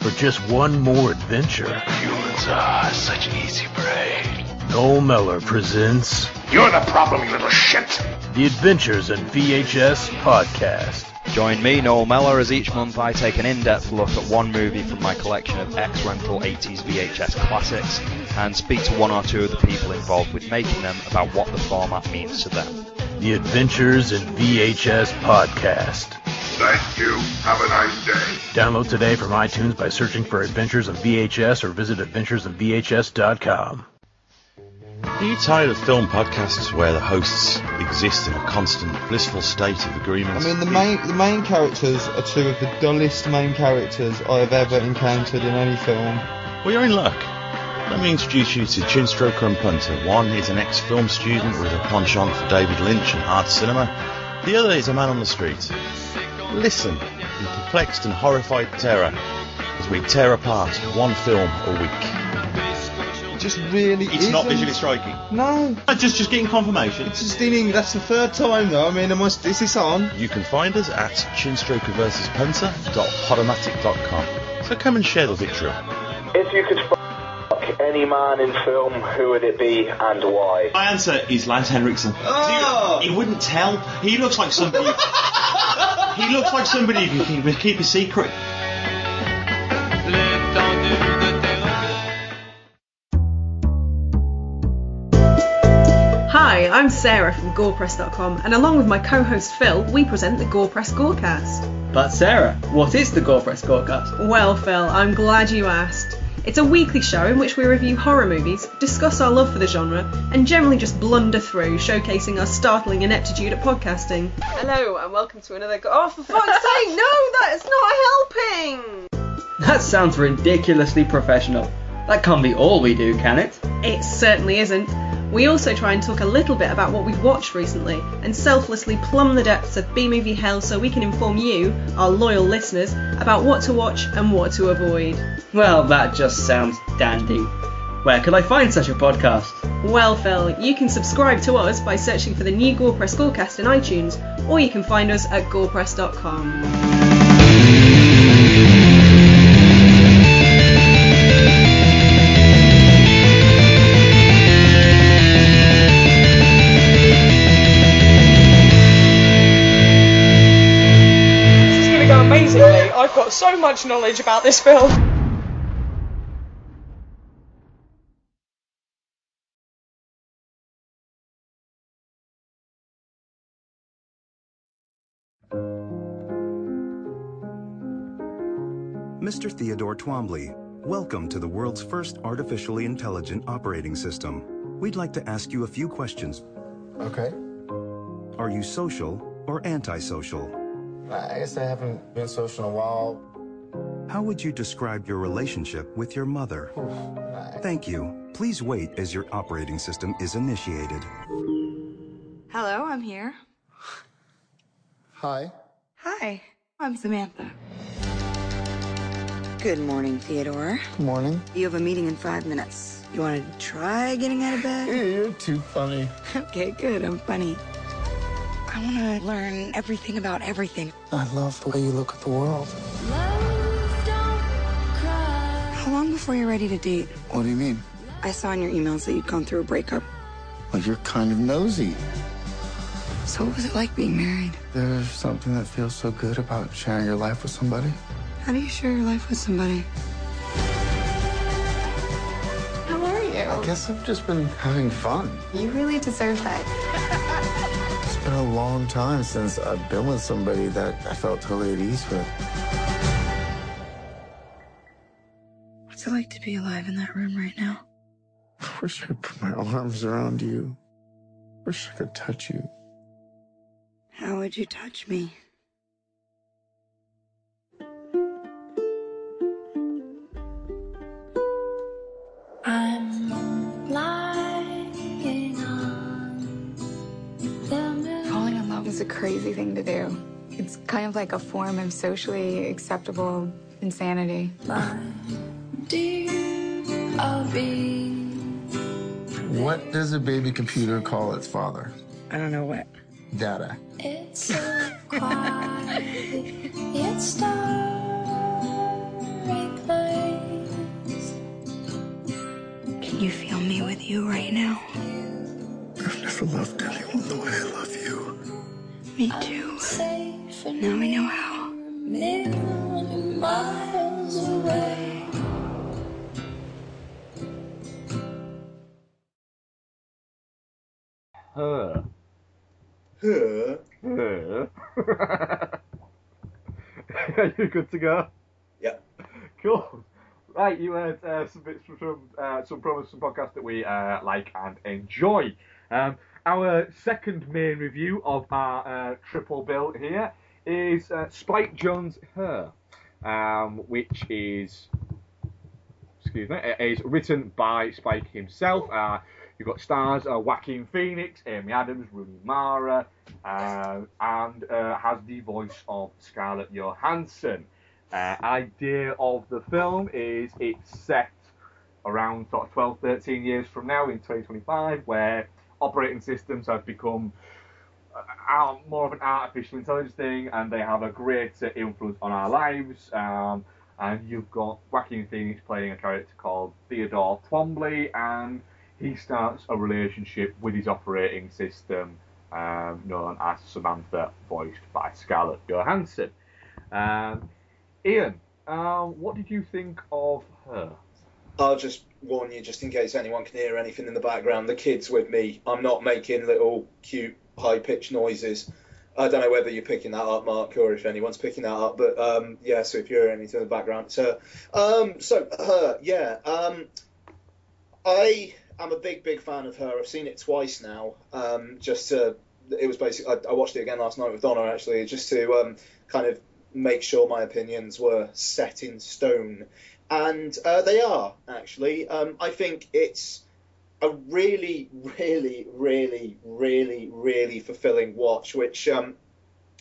for just one more adventure. Humans are such an easy prey. Noel Meller presents... You're the problem, you little shit! The Adventures in VHS Podcast. Join me, Noel Meller, as each month I take an in-depth look at one movie from my collection of ex-rental 80s VHS classics and speak to one or two of the people involved with making them about what the format means to them. The Adventures in VHS Podcast. Thank you. Have a nice day. Download today from iTunes by searching for Adventures in VHS or visit adventuresinvhs.com. Are you tired of film podcasts where the hosts exist in a constant blissful state of agreement? The main characters are two of the dullest main characters I have ever encountered in any film. Well, you're in luck. Let me introduce you to Chinstrow Crumpunter. One is an ex-film student with a penchant for David Lynch and art cinema. The other is a man on the street. Listen in perplexed and horrified terror as we tear apart one film a week. It just really isn't. It's not visually striking. No. Just getting confirmation. It's just in. That's the third time though. Is this on? You can find us at chinstrokerversuspunter.podomatic.com. So come and share the victory. If you could any man in film, who would it be and why? My answer is Lance Henriksen. Oh. He wouldn't tell. He looks like somebody. He looks like somebody who can keep a secret. Hi, I'm Sarah from GorePress.com, and along with my co-host Phil, we present the GorePress Gorecast. But Sarah, what is the GorePress Gorecast? Well Phil, I'm glad you asked. It's a weekly show in which we review horror movies, discuss our love for the genre, and generally just blunder through, showcasing our startling ineptitude at podcasting. Hello, and welcome to another... Oh, for fuck's sake, no, that is not helping! That sounds ridiculously professional. That can't be all we do, can it? It certainly isn't. We also try and talk a little bit about what we've watched recently, and selflessly plumb the depths of B-movie hell so we can inform you, our loyal listeners, about what to watch and what to avoid. Well, that just sounds dandy. Where could I find such a podcast? Well, Phil, you can subscribe to us by searching for the new GorePress Gorecast in iTunes, or you can find us at gorepress.com. I've got so much knowledge about this film. Mr. Theodore Twombly, welcome to the world's first artificially intelligent operating system. We'd like to ask you a few questions. Okay. Are you social or antisocial? I guess I haven't been social in a while. How would you describe your relationship with your mother? Thank you. Please wait as your operating system is initiated. Hello, I'm here. Hi. Hi, I'm Samantha. Good morning, Theodore. Good morning. You have a meeting in 5 minutes. You want to try getting out of bed? You're too funny. Okay, good, I'm funny. I want to learn everything about everything. I love the way you look at the world. Love don't cry. How long before you're ready to date? What do you mean? I saw in your emails that you'd gone through a breakup. Well, you're kind of nosy. So what was it like being married? There's something that feels so good about sharing your life with somebody. How do you share your life with somebody? How are you? I guess I've just been having fun. You really deserve that. It's been a long time since I've been with somebody that I felt totally at ease with. What's it like to be alive in that room right now? I wish I could put my arms around you. I wish I could touch you. How would you touch me? It's a crazy thing to do. It's kind of like a form of socially acceptable insanity. What does a baby computer call its father? I don't know what. Data. It's so quiet. It's starry place. Can you feel me with you right now? I've never loved anyone the way I love you. Me too. Now I know how. Miles away. Her. Her. Her. Are you good to go? Yeah. Cool. Right, you heard some bits from some promos, some podcasts that we like and enjoy. Our second main review of our triple bill here is Spike Jonze, Her, which is, is written by Spike himself. You've got stars Joaquin Phoenix, Amy Adams, Rooney Mara, and has the voice of Scarlett Johansson. Idea of the film is it's set around sort of 12, 13 years from now in 2025, where operating systems have become more of an artificial intelligence thing, and they have a greater influence on our lives. And you've got Joaquin Phoenix playing a character called Theodore Twombly, and he starts a relationship with his operating system, known as Samantha, voiced by Scarlett Johansson. Ian, what did you think of Her? I'll just warn you, just in case anyone can hear anything in the background, the kid's with me. I'm not making little cute high-pitched noises. I don't know whether you're picking that up, Mark, or if anyone's picking that up, but yeah, so if you're hearing anything in the background, it's her. I am a big fan of Her. I've seen it twice now. It was basically, I watched it again last night with Donna, actually, just to kind of make sure my opinions were set in stone. And they are, actually. I think it's a really fulfilling watch, which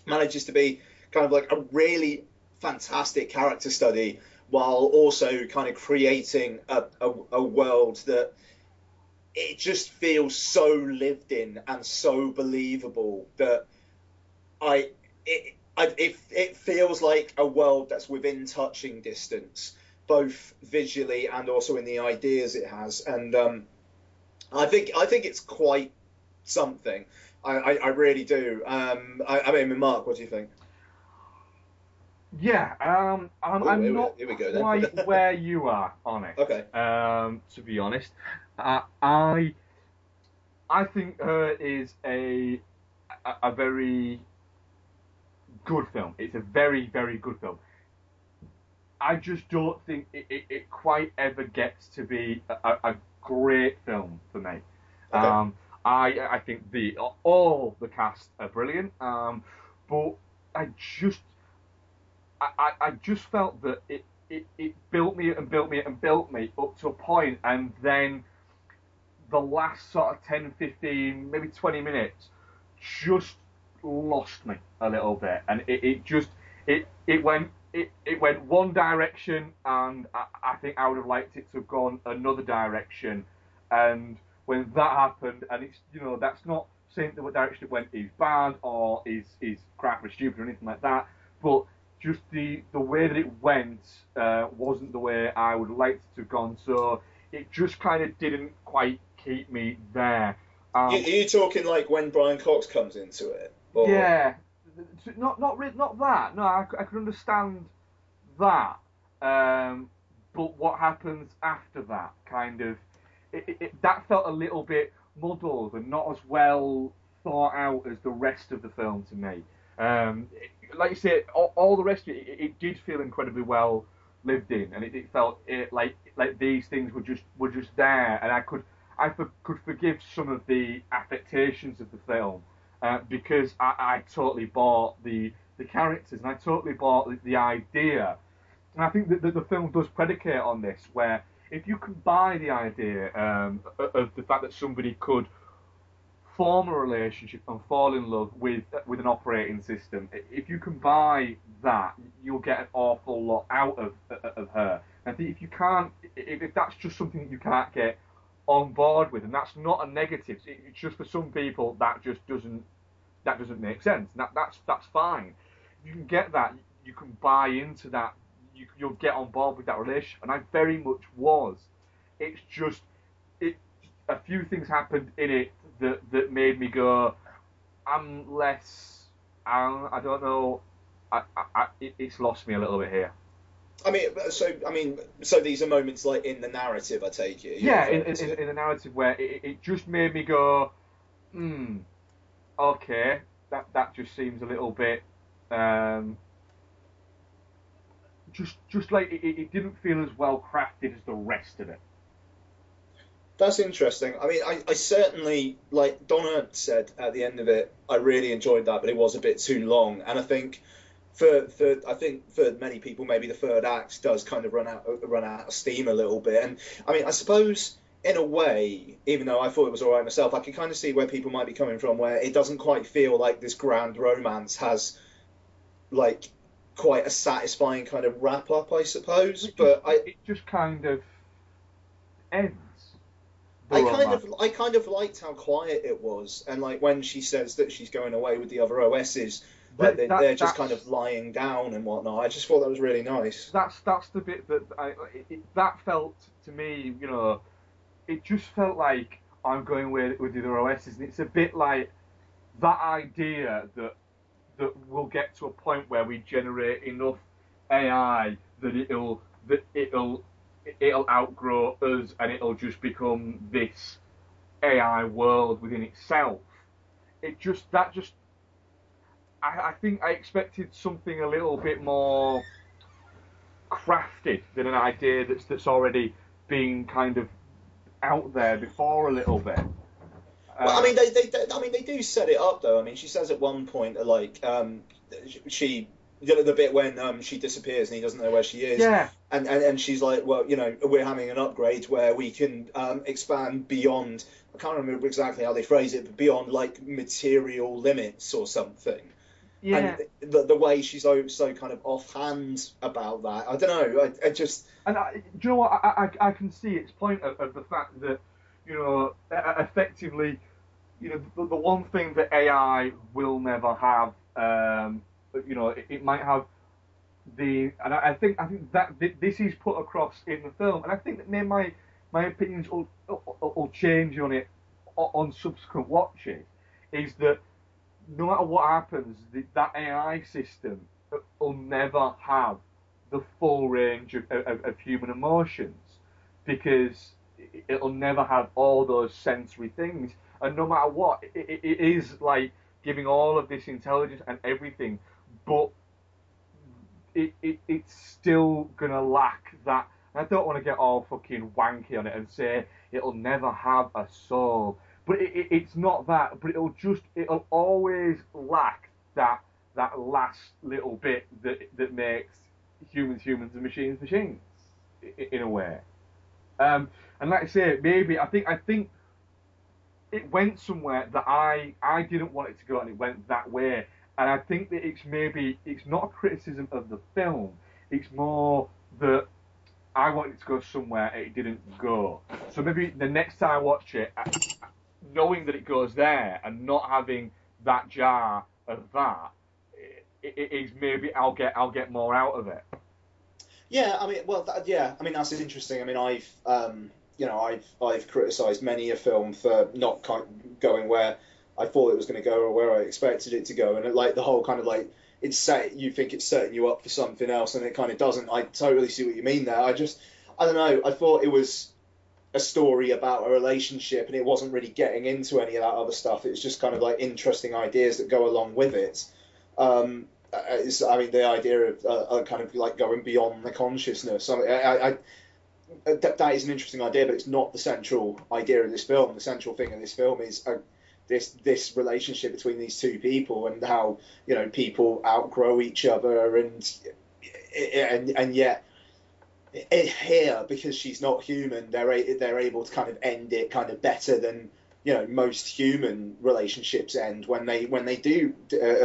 manages to be kind of like a really fantastic character study while also kind of creating a world that it just feels so lived in and so believable that it feels like a world that's within touching distance, both visually and also in the ideas it has. And I think it's quite something. I really do. I mean, Mark, what do you think? Yeah, I'm not quite where you are on it. Okay. To be honest, I think Her is a very good film. It's a very good film. I just don't think it quite ever gets to be a great film for me. Okay. I think all the cast are brilliant, but I just felt that it built me up to a point, and then the last sort of 10, 15, maybe 20 minutes just lost me a little bit, and it went one direction, and I think I would have liked it to have gone another direction. And when that happened, and it's, you know, that's not saying that the direction it went is bad or is crap or stupid or anything like that, but just the way that it went wasn't the way I would have liked it to have gone. So it just kind of didn't quite keep me there. Are you talking like when Brian Cox comes into it? Or? Yeah. Not that. No, I can understand that. But what happens after that? Kind of, that felt a little bit muddled and not as well thought out as the rest of the film to me. Like you say, all the rest of it, it did feel incredibly well lived in, and it felt like these things were just there, and I could forgive some of the affectations of the film. Because I totally bought the characters, and I totally bought the idea. And I think that the film does predicate on this, where if you can buy the idea of the fact that somebody could form a relationship and fall in love with an operating system, if you can buy that, you'll get an awful lot out of Her. And I think if you can't, if that's just something that you can't get on board with, and that's not a negative. It's just for some people that just doesn't make sense. That's fine. You can get that. You can buy into that. You'll get on board with that relationship, and I very much was. It's just a few things happened in it that made me go, I'm less. I don't know. It's lost me a little bit here. So these are moments like in the narrative, I take it. Yeah, in the narrative where it just made me go, okay, that just seems a little bit, just like it didn't feel as well crafted as the rest of it. That's interesting. I mean, I certainly, like Donna said at the end of it, I really enjoyed that, but it was a bit too long, and I think. For many people, maybe the third act does kind of run out of steam a little bit. And I mean, I suppose in a way, even though I thought it was all right myself, I can kind of see where people might be coming from, where it doesn't quite feel like this grand romance has like quite a satisfying kind of wrap up, I suppose. It just kind of ends. I kind of liked how quiet it was, and like when she says that she's going away with the other OSs. Like they're just kind of lying down and whatnot. I just thought that was really nice. That's the bit that that felt to me, you know, it just felt like I'm going away with the other OSs, and it's a bit like that idea that we'll get to a point where we generate enough AI that it'll it'll outgrow us and it'll just become this AI world within itself. I think I expected something a little bit more crafted than an idea that's already been kind of out there before a little bit. Well, I mean, they do set it up though. I mean, she says at one point that, like, the bit when she disappears and he doesn't know where she is. Yeah. And she's like, well, you know, we're having an upgrade where we can expand beyond. I can't remember exactly how they phrase it, but beyond like material limits or something. Yeah. And the way she's so kind of offhand about that, I don't know. I just. And do you know what? I can see its point of the fact that, you know, effectively, you know, the one thing that AI will never have, you know, it might have the, and I think that this is put across in the film, and I think that my opinions will change on it on subsequent watches, is that no matter what happens, that AI system will never have the full range of human emotions, because it'll never have all those sensory things, and no matter what, it is like giving all of this intelligence and everything, but it's still going to lack that. And I don't want to get all fucking wanky on it and say it'll never have a soul. But it's not that. But it'll always lack that last little bit that makes humans humans and machines machines, in a way. And like I say, maybe I think it went somewhere that I didn't want it to go, and it went that way. And I think that it's not a criticism of the film. It's more that I wanted it to go somewhere and it didn't go. So maybe the next time I watch it, knowing that it goes there and not having that jar of that, it is maybe I'll get more out of it. Yeah, I mean, well, yeah, I mean that's interesting. I mean, I've criticised many a film for not going where I thought it was going to go or where I expected it to go, and it, like the whole kind of like it's set. You think it's setting you up for something else, and it kind of doesn't. I totally see what you mean there. I don't know. I thought it was a story about a relationship, and it wasn't really getting into any of that other stuff. It was just kind of like interesting ideas that go along with it. I mean, the idea of kind of like going beyond the consciousness. I that is an interesting idea, but it's not the central idea of this film. The central thing of this film is this relationship between these two people, and how, you know, people outgrow each other, and yet here, because she's not human, they're able to kind of end it kind of better than, you know, most human relationships end when they do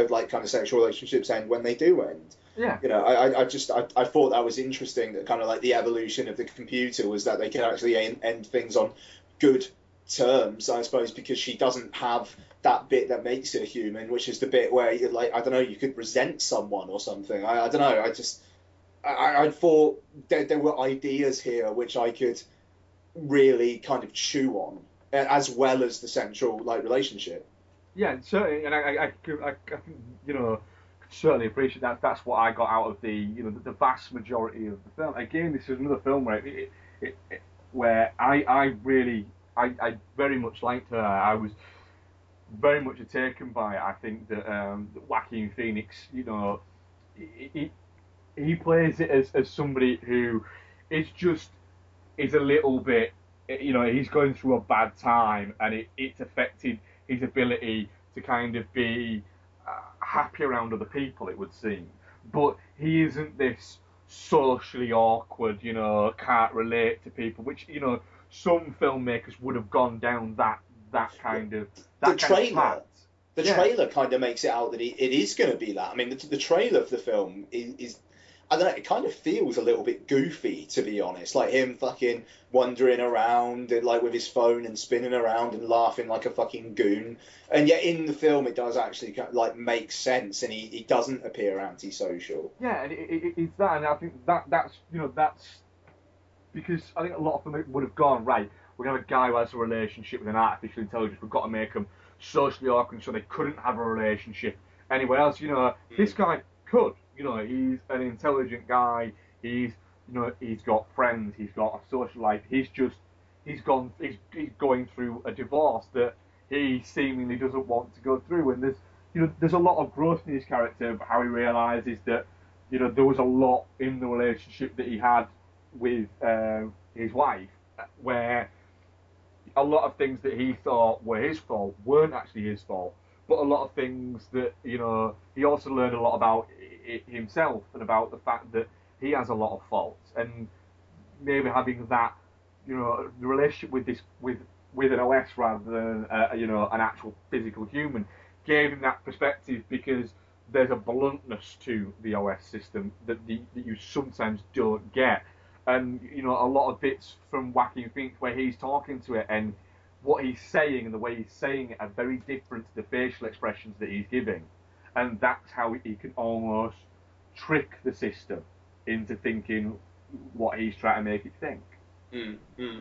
like kind of sexual relationships end when they do end. Yeah. You know, I thought that was interesting, that kind of like the evolution of the computer was that they could actually end things on good terms, I suppose, because she doesn't have that bit that makes her human, which is the bit where you're like, I don't know, you could resent someone or something. I don't know. I thought there were ideas here which I could really kind of chew on, as well as the central like relationship. Yeah, certainly, and I you know, certainly appreciate that. That's what I got out of the, you know, the vast majority of the film. Again, this is another film where I very much liked her. I was very much taken by it. I think that Joaquin Phoenix, you know, he plays it as somebody who is a little bit, you know, he's going through a bad time, and it's affected his ability to kind of be happy around other people, it would seem. But he isn't this socially awkward, you know, can't relate to people, which, you know, some filmmakers would have gone down that kind of path. The trailer kind of makes it out that it is going to be that. I mean, the trailer of the film is, I don't know, it kind of feels a little bit goofy, to be honest. Like him fucking wandering around and like with his phone and spinning around and laughing like a fucking goon. And yet in the film, it does actually like make sense, and he doesn't appear antisocial. Yeah, and it's that, and I think that's. Because I think a lot of them would have gone, right, we're going to have a guy who has a relationship with an artificial intelligence, we've got to make him socially awkward so they couldn't have a relationship anywhere else. You know, this guy could. You know, he's an intelligent guy, he's you know, he's got friends, he's got a social life, he's going through a divorce that he seemingly doesn't want to go through, and there's a lot of growth in his character of how he realises that, you know, there was a lot in the relationship that he had with his wife, where a lot of things that he thought were his fault weren't actually his fault, but a lot of things that, you know, he also learned a lot about himself and about the fact that he has a lot of faults, and maybe having that, you know, the relationship with this with an OS rather than you know, an actual physical human, gave him that perspective, because there's a bluntness to the OS system that you sometimes don't get. And, you know, a lot of bits from Wacky Phoenix where he's talking to it and what he's saying and the way he's saying it are very different to the facial expressions that he's giving. And that's how he can almost trick the system into thinking what he's trying to make it think. Mm-hmm.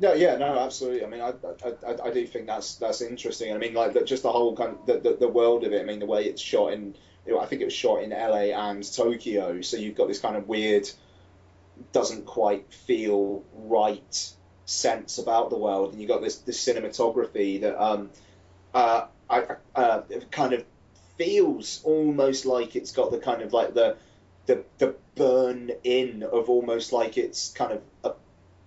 No, absolutely. I mean, I do think that's interesting. I mean, like, just the whole kind of the world of it. I mean, the way it's shot in, you know, I think it was shot in LA and Tokyo. So you've got this kind of weird, doesn't quite feel right sense about the world, and you've got this cinematography that it kind of feels almost like it's got the kind of like the burn in of almost like it's kind of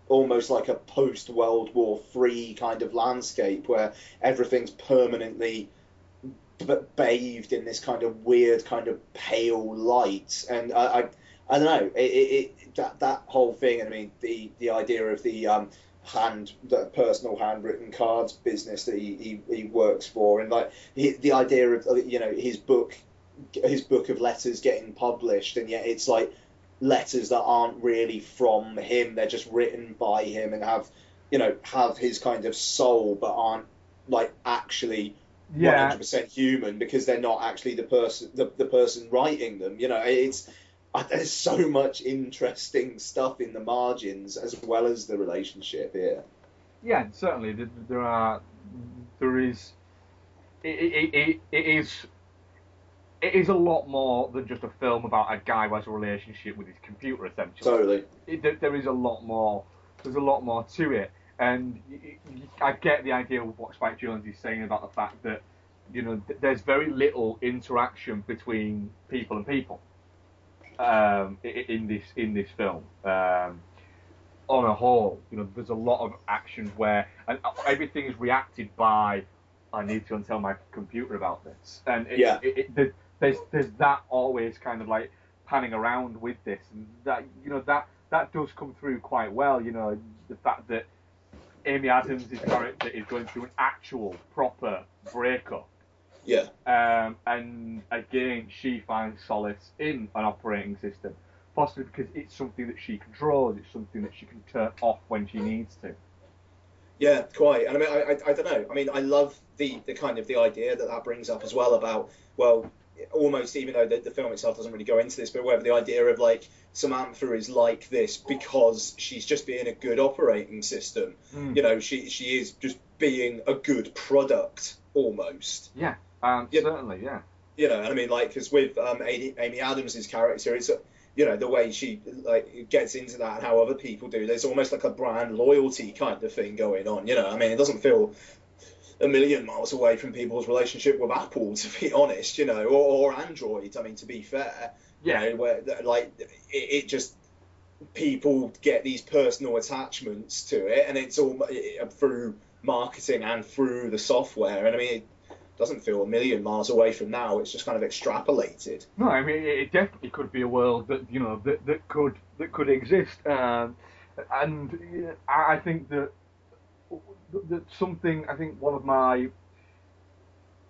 almost like a post-World War III kind of landscape where everything's permanently bathed in this kind of weird kind of pale light. And I don't know, that whole thing. I mean, the idea of the personal handwritten cards business that he works for, and like the idea of, you know, his book of letters getting published, and yet it's like letters that aren't really from him, they're just written by him and have his kind of soul, but aren't like actually 100% human, because they're not actually the person writing them. You know, there's so much interesting stuff in the margins as well as the relationship here. Yeah, certainly it is a lot more than just a film about a guy who has a relationship with his computer, essentially. Totally. There's a lot more to it, and I get the idea of what Spike Jonze is saying about the fact that, you know, there's very little interaction between people and people. In this film, on a whole, you know, there's a lot of actions where, and everything is reacted by, I need to untell my computer about this, and there's that always kind of like panning around with this, and that, you know, that does come through quite well. You know, the fact that Amy Adams' character is going through an actual proper breakup. Yeah. And again, she finds solace in an operating system, possibly because it's something that she controls, it's something that she can turn off when she needs to. Yeah, quite. And I mean, I don't know. I mean, I love the kind of the idea that brings up as well about, well, almost, even though the film itself doesn't really go into this, but whether the idea of like Samantha is like this because she's just being a good operating system. Mm. You know, she is just being a good product almost. Yeah. Certainly, yeah. You know, and I mean, like, because with Amy Adams' character, it's, you know, the way she like gets into that and how other people do, there's almost like a brand loyalty kind of thing going on. You know, I mean, it doesn't feel a million miles away from people's relationship with Apple, to be honest, you know, or Android, I mean, to be fair. Yeah. You know, where, like, it just, people get these personal attachments to it, and it's all through marketing and through the software. And I mean, doesn't feel a million miles away from now. It's just kind of extrapolated. No, I mean, it definitely could be a world that, you know, that could exist, and I think that something. I think one of my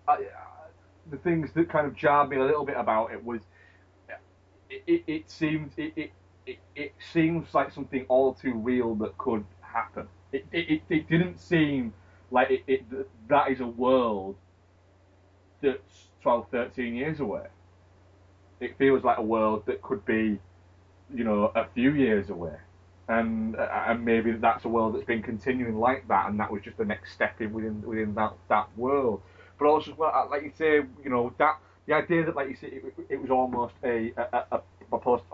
the things that kind of jarred me a little bit about it was it seems like something all too real that could happen. It didn't seem like that is a world that's 12, 13 years away. It feels like a world that could be, you know, a few years away, and maybe that's a world that's been continuing like that, and that was just the next step within that world. But also, well, like you say, you know, that the idea that, like you say, it was almost a post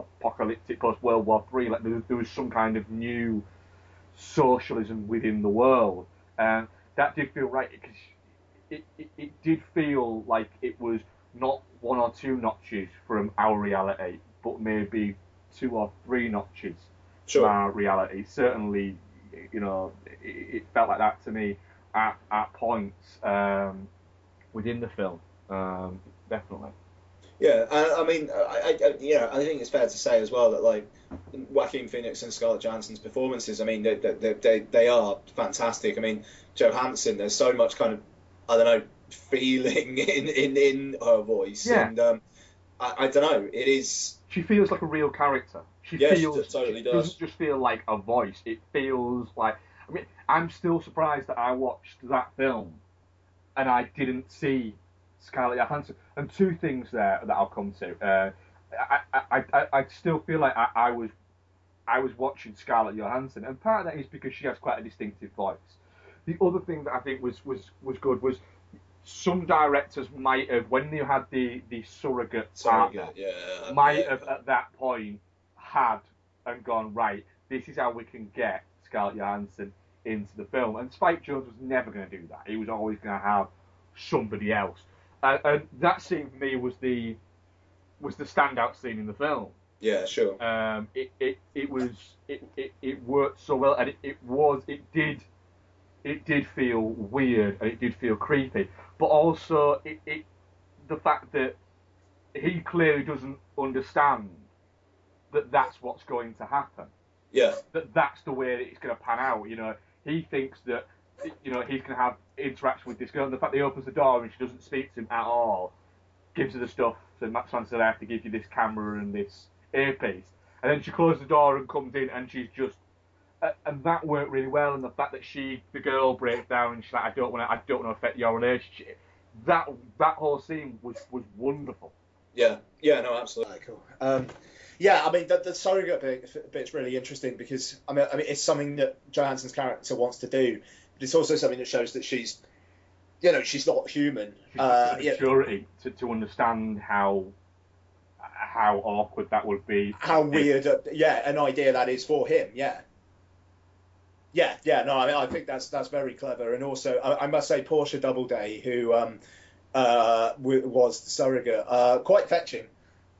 post-apocalyptic, post-World War III, like there was some kind of new socialism within the world, and that did feel right, because it did feel like it was not one or two notches from our reality, but maybe two or three notches from our reality. Certainly, you know, it felt like that to me at points within the film, definitely. Yeah, I mean, I think it's fair to say as well that, like, Joaquin Phoenix and Scarlett Johansson's performances, I mean, they are fantastic. I mean, Johansson, there's so much kind of, I don't know, feeling in her voice. Yeah. And I don't know, it is... She feels like a real character. She doesn't just feel like a voice. It feels like... I mean, I'm still surprised that I watched that film and I didn't see Scarlett Johansson. And two things there that I'll come to. I still feel like I was watching Scarlett Johansson, and part of that is because she has quite a distinctive voice. The other thing that I think was good was some directors might have, when they had the surrogate partner, might have at that point had and gone, right, this is how we can get Scarlett Johansson into the film. And Spike Jonze was never going to do that. He was always going to have somebody else. And that scene for me was the standout scene in the film. Yeah, sure. It worked so well, and it did feel weird, and it did feel creepy. But also the fact that he clearly doesn't understand that that's what's going to happen. Yeah. That's the way that it's going to pan out. You know, he thinks that, you know, he can have interaction with this girl, and the fact that he opens the door and she doesn't speak to him at all, gives her the stuff. So Max Mann said, I have to give you this camera and this earpiece, and then she closes the door and comes in, and she's just, and that worked really well. And the fact that the girl breaks down and she's like, I don't want to affect your relationship. That whole scene was wonderful. Yeah, no, absolutely. Cool. Yeah, I mean, the surrogate bit's really interesting, because I mean, it's something that Johansson's character wants to do. But it's also something that shows that she's, you know, she's not human. She's got the maturity to understand how awkward that would be. How weird, an idea that is for him, yeah. Yeah, no, I mean, I think that's very clever. And also, I must say, Portia Doubleday, who was the surrogate, quite fetching.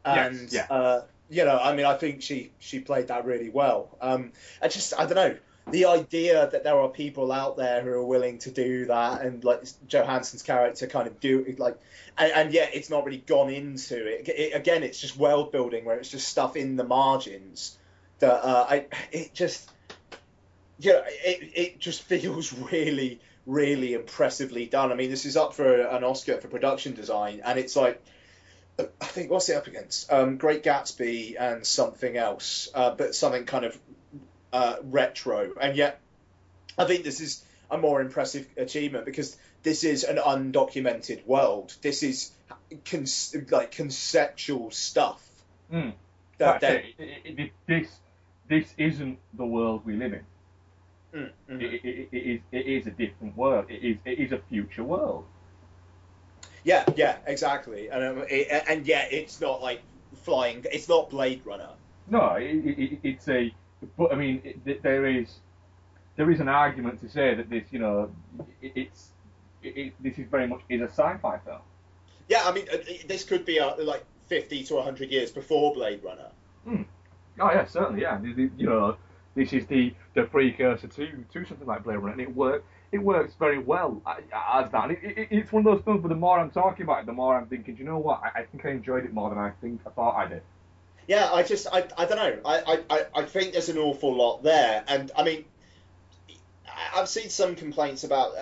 And, yes, yeah. You know, I mean, I think she played that really well. I just, I don't know. The idea that there are people out there who are willing to do that, and like Johansson's character kind of do, like, and yet it's not really gone into it. Again, it's just world building where it's just stuff in the margins that it just feels really, really impressively done. I mean, this is up for an Oscar for production design, and it's like, I think, what's it up against? Great Gatsby and something else, but something kind of retro, and yet I think this is a more impressive achievement, because this is an undocumented world. This is conceptual stuff. Mm. This isn't the world we live in. Mm. Mm-hmm. It is a different world. It is a future world. Yeah, exactly. And it's not like flying. It's not Blade Runner. No, it's a. But I mean, there is an argument to say that this, you know, this is very much is a sci-fi film. Yeah, I mean, this could be like 50 to 100 years before Blade Runner. Mm. Oh yeah, certainly, yeah. You know, this is the precursor to something like Blade Runner, and it works very well as that. It's one of those films where the more I'm talking about it, the more I'm thinking, do you know what? I think I enjoyed it more than I thought I did. Yeah, I don't know. I think there's an awful lot there, and I mean, I've seen some complaints about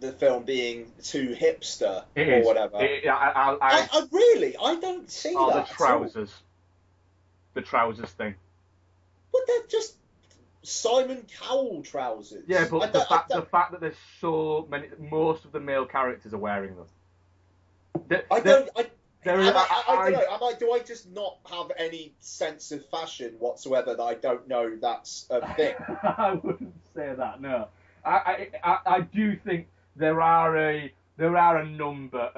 the film being too hipster or whatever. I don't see that. The trousers thing. But they're just Simon Cowell trousers. Yeah, but the fact that there's so many, most of the male characters are wearing them. I don't know, like, do I just not have any sense of fashion whatsoever that I don't know that's a thing? I wouldn't say that, no. I do think there are a number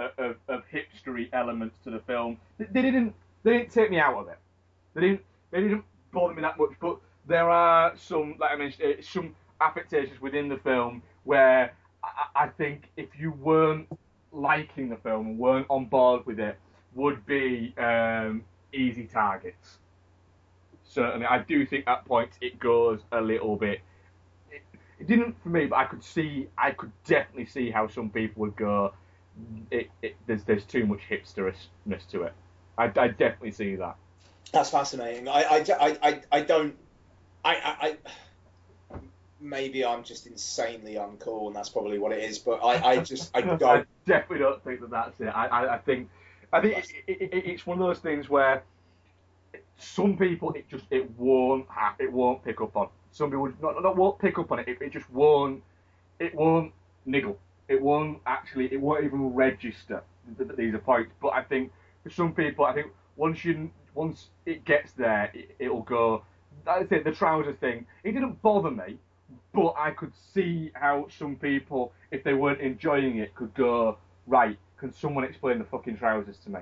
of hipstery elements to the film. They didn't take me out of it. They didn't bother me that much, but there are some, like I mentioned, some affectations within the film where I think if you weren't liking the film and weren't on board with it, would be easy targets. Certainly, I do think at points it goes a little bit. It didn't for me, but I could definitely see how some people would go. There's too much hipsterishness to it. I definitely see that. That's fascinating. I don't. Maybe I'm just insanely uncool, and that's probably what it is. But I don't. I definitely don't think that that's it. I think it's one of those things where some people it won't pick up on. Some people won't pick up on it. It just won't niggle. It won't even register that these are points. But I think for some people, once it gets there, it'll go. That's it. The trouser thing. It didn't bother me, but I could see how some people, if they weren't enjoying it, could go, right, can someone explain the fucking trousers to me?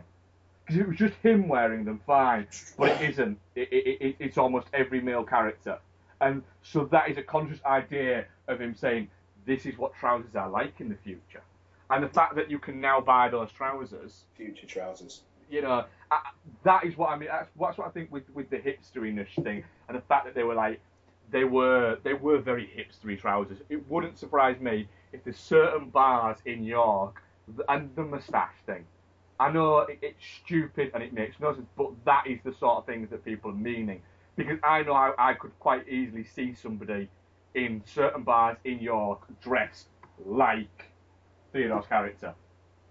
Because it was just him wearing them, fine, but it isn't. It's almost every male character. And so that is a conscious idea of him saying, this is what trousers are like in the future. And the fact that you can now buy those trousers. Future trousers. You know, that is what I mean. That's what I think with the hipsteriness thing. And the fact that they were very hipstery trousers. It wouldn't surprise me if there's certain bars in York, and the moustache thing. I know it's stupid and it makes no sense, but that is the sort of things that people are meaning. Because I know I could quite easily see somebody in certain bars in York dressed like Theodore's character.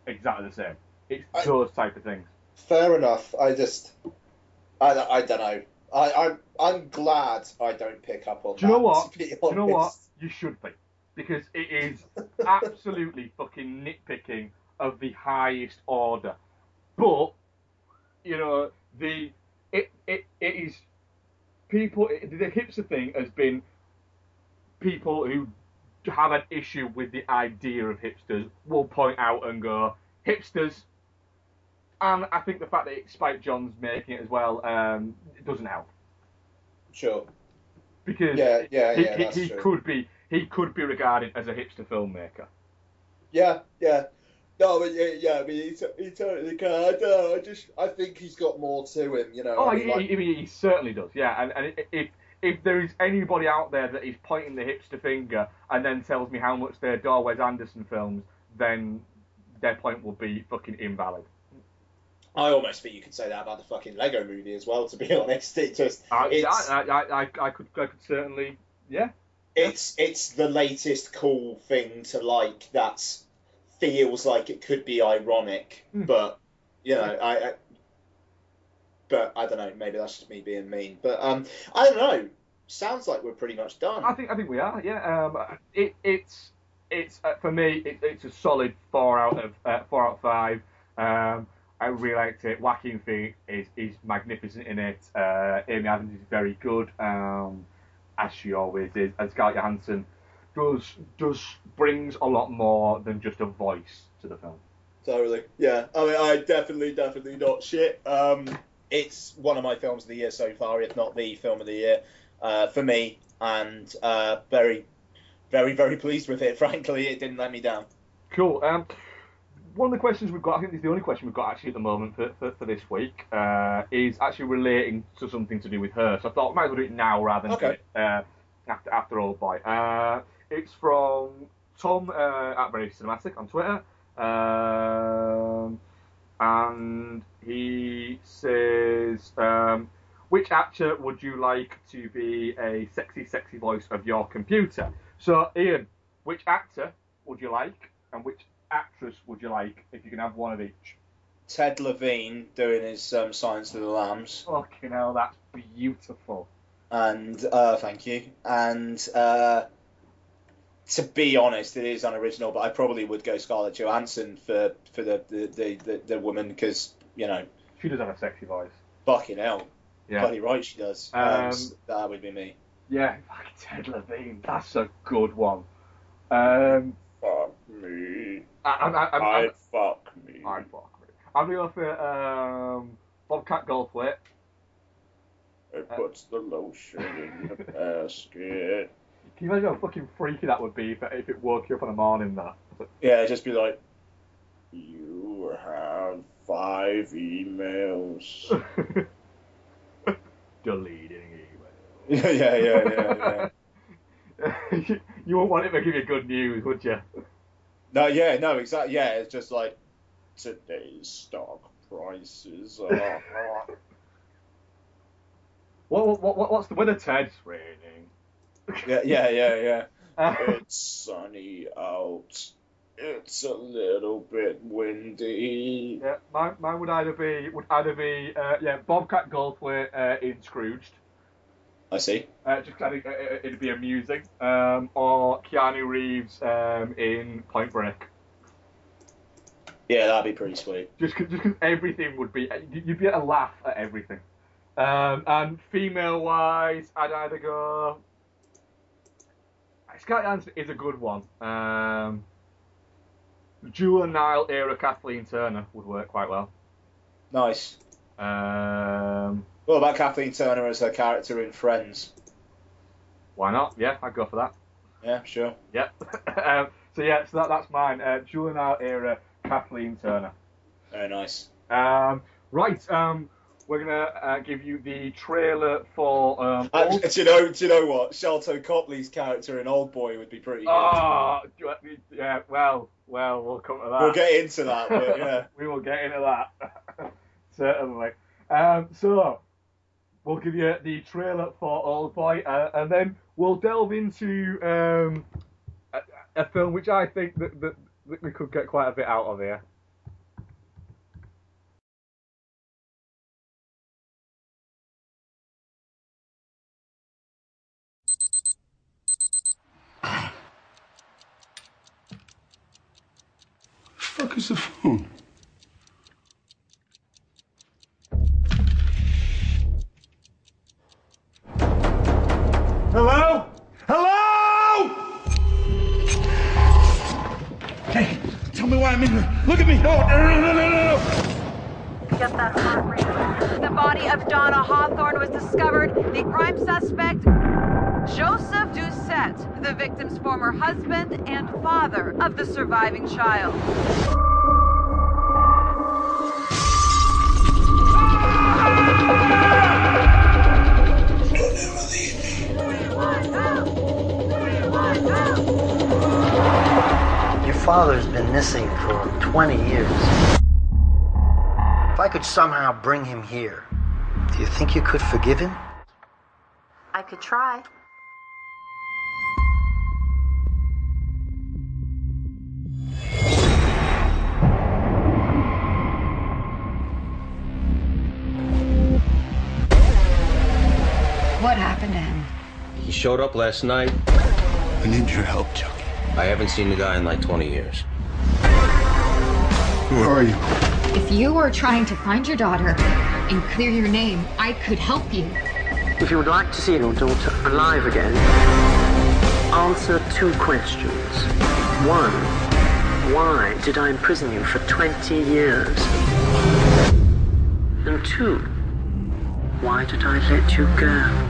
Exactly the same. It's those type of things. Fair enough. I don't know. I'm glad I don't pick up on that. Do you know what? You should be. Because it is absolutely fucking nitpicking of the highest order. But, you know, the hipster thing has been people who have an issue with the idea of hipsters will point out and go, hipsters. And I think the fact that it's Spike Jonze making it as well, it doesn't help. Sure. Because he could be... He could be regarded as a hipster filmmaker. Yeah. No, but yeah. I mean, he totally can. I don't know. I think he's got more to him, you know. Oh, he certainly does. Yeah, and if there is anybody out there that is pointing the hipster finger and then tells me how much they adore Wes Anderson films, then their point will be fucking invalid. I almost think you could say that about the fucking Lego Movie as well. To be honest, it just I could certainly, yeah. It's the latest cool thing to like that feels like it could be ironic, but you know, I don't know. Maybe that's just me being mean, but I don't know. Sounds like we're pretty much done. I think we are. Yeah. It's for me. It's a solid 4 out of 5. I really liked it. Joaquin Phoenix is magnificent in it. Amy Adams is very good. As she always is, and Scarlett Johansson brings a lot more than just a voice to the film. Totally, yeah. I mean, I definitely not shit. It's one of my films of the year so far, if not the film of the year, for me, and very, very, very pleased with it. Frankly, it didn't let me down. Cool. One of the questions we've got, I think it's the only question we've got actually at the moment for this week, is actually relating to something to do with Her. So I thought we might as well do it now rather than do it, after Old Boy. It's from Tom at Very Cinematic on Twitter. And he says, which actor would you like to be a sexy, sexy voice of your computer? So, Ian, which actor would you like and which actress would you like if you can have one of each? Ted Levine doing his Silence of the Lambs. Fucking hell, that's beautiful. And thank you. And to be honest, it is unoriginal, but I probably would go Scarlett Johansson for the woman, because you know she does have a sexy voice. Fucking hell, yeah, bloody right she does. So that would be me. Yeah, Ted Levine. That's a good one. Fuck me. I'd fuck me. I'm going to go for Bobcat Goldthwait. Who puts the lotion in the basket? Can you imagine how fucking freaky that would be if it woke you up in the morning, that? Yeah, it'd just be like, you have 5 emails. Deleting emails. Yeah. You wouldn't want it to give you good news, would you? No, exactly. Yeah, it's just like, today's stock prices are... What's the weather, Ted? It's raining. Yeah. It's sunny out. It's a little bit windy. Yeah, mine would either be Bobcat Goldthwait in Scrooged. I see. Just I think it'd be amusing. Or Keanu Reeves in Point Break. Yeah, that'd be pretty sweet. Just because everything would be, you'd be able to laugh at everything. And female-wise, I'd either go... Scarlett Johansson is a good one. Jewel and Nile era Kathleen Turner would work quite well. Nice. What about Kathleen Turner as her character in Friends? Why not? Yeah, I'd go for that. Yeah, sure. Yep. So that's mine. Jewel and Nile era Kathleen Turner. Very nice. We're going to give you the trailer for... Do you know what? Sharlto Copley's character in Old Boy would be pretty good. Oh, yeah, well, we'll come to that. We'll get into that, but yeah. We will get into that, certainly. So, we'll give you the trailer for Old Boy, and then we'll delve into a film which I think that we could get quite a bit out of here. What is the phone? Hello? Hello! Hey, tell me why I'm in here. Look at me. No. Get that smart reason. The body of Donna Hawthorne was discovered. The prime suspect... Joseph Doucette, the victim's former husband and father of the surviving child. Your father's been missing for 20 years. If I could somehow bring him here, do you think you could forgive him? I could try. What happened to him? He showed up last night. I need your help, Chucky. I haven't seen the guy in like 20 years. Who are you? If you were trying to find your daughter and clear your name, I could help you. If you would like to see your daughter alive again, answer 2 questions. 1, why did I imprison you for 20 years? And 2, why did I let you go?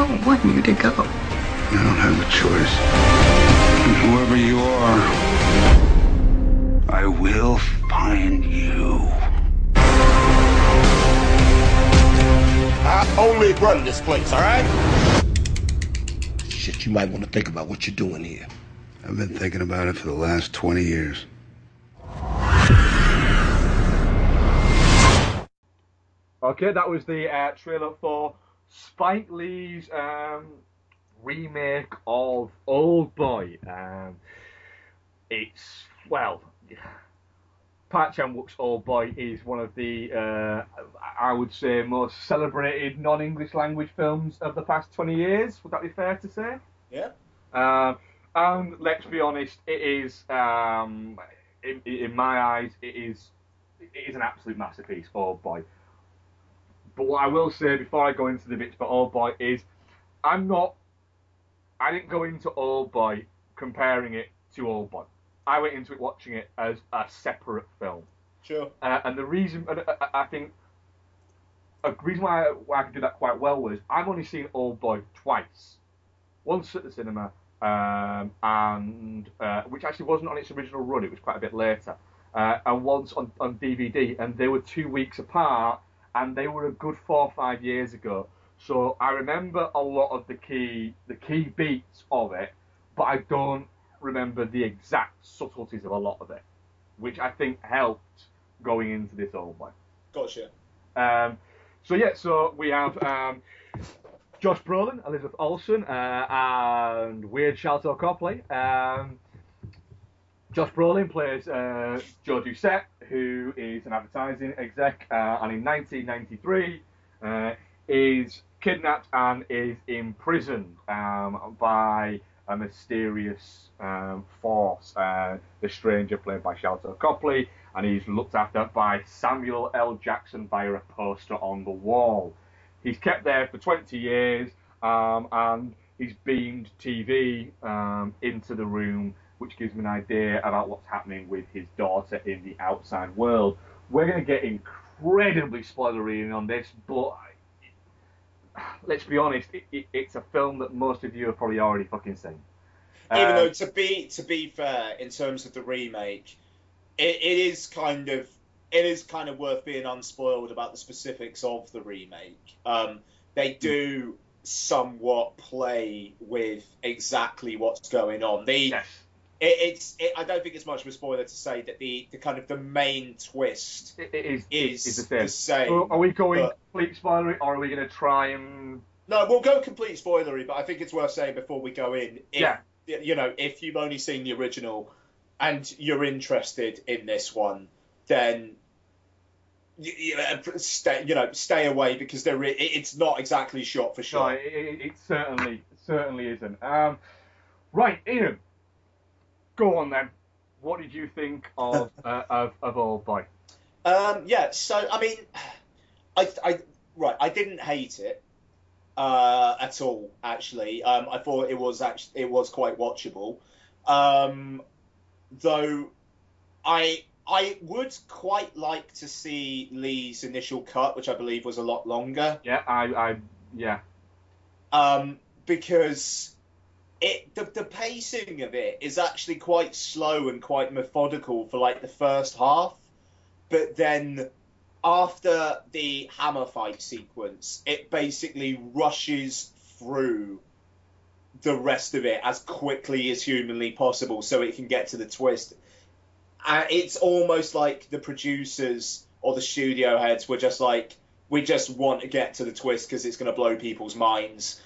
I want you to go. You don't have a choice. And whoever you are, I will find you. I only run this place, all right? Shit, you might want to think about what you're doing here. I've been thinking about it for the last 20 years. Okay, that was the trailer for Spike Lee's remake of Old Boy. It's, well, Park Chan-wook's Old Boy is one of the, I would say, most celebrated non-English language films of the past 20 years. Would that be fair to say? Yeah. And let's be honest, it is, in my eyes, it is an absolute masterpiece, Old Boy. But what I will say before I go into the bits about Old Boy is, I didn't go into Old Boy comparing it to Old Boy. I went into it watching it as a separate film. Sure. And the reason, I think, a reason why I could do that quite well was I've only seen Old Boy twice. Once at the cinema, and which actually wasn't on its original run, it was quite a bit later, and once on DVD, and they were 2 weeks apart, and they were a good 4 or 5 years ago. So I remember a lot of the key beats of it, but I don't remember the exact subtleties of a lot of it, which I think helped going into this Old Boy. Gotcha. So we have Josh Brolin, Elizabeth Olsen, and Weird Shalto Copley. Josh Brolin plays Joe Doucette, who is an advertising exec, and in 1993 is kidnapped and is imprisoned by a mysterious force, the Stranger, played by Shalto Copley, and he's looked after by Samuel L. Jackson via a poster on the wall. He's kept there for 20 years, and he's beamed TV into the room, which gives him an idea about what's happening with his daughter in the outside world. We're going to get incredibly spoilery on this, but let's be honest, it's a film that most of you have probably already fucking seen. Even though, to be fair, in terms of the remake, it is kind of worth being unspoiled about the specifics of the remake. They do somewhat play with exactly what's going on. I don't think it's much of a spoiler to say that the kind of the main twist is the same. Well, are we going complete spoilery, or are we going to try and... No, we'll go complete spoilery, but I think it's worth saying before we go in, if you've only seen the original and you're interested in this one, then stay away, because it's not exactly shot for shot. No, it certainly isn't. Right, Ian, go on then. What did you think of Old Boy? I didn't hate it at all. Actually, I thought it was quite watchable. Though I would quite like to see Lee's initial cut, which I believe was a lot longer. Yeah, I because the pacing of it is actually quite slow and quite methodical for like the first half, but then after the hammer fight sequence, it basically rushes through the rest of it as quickly as humanly possible so it can get to the twist. It's almost like the producers or the studio heads were just like, we just want to get to the twist because it's going to blow people's minds.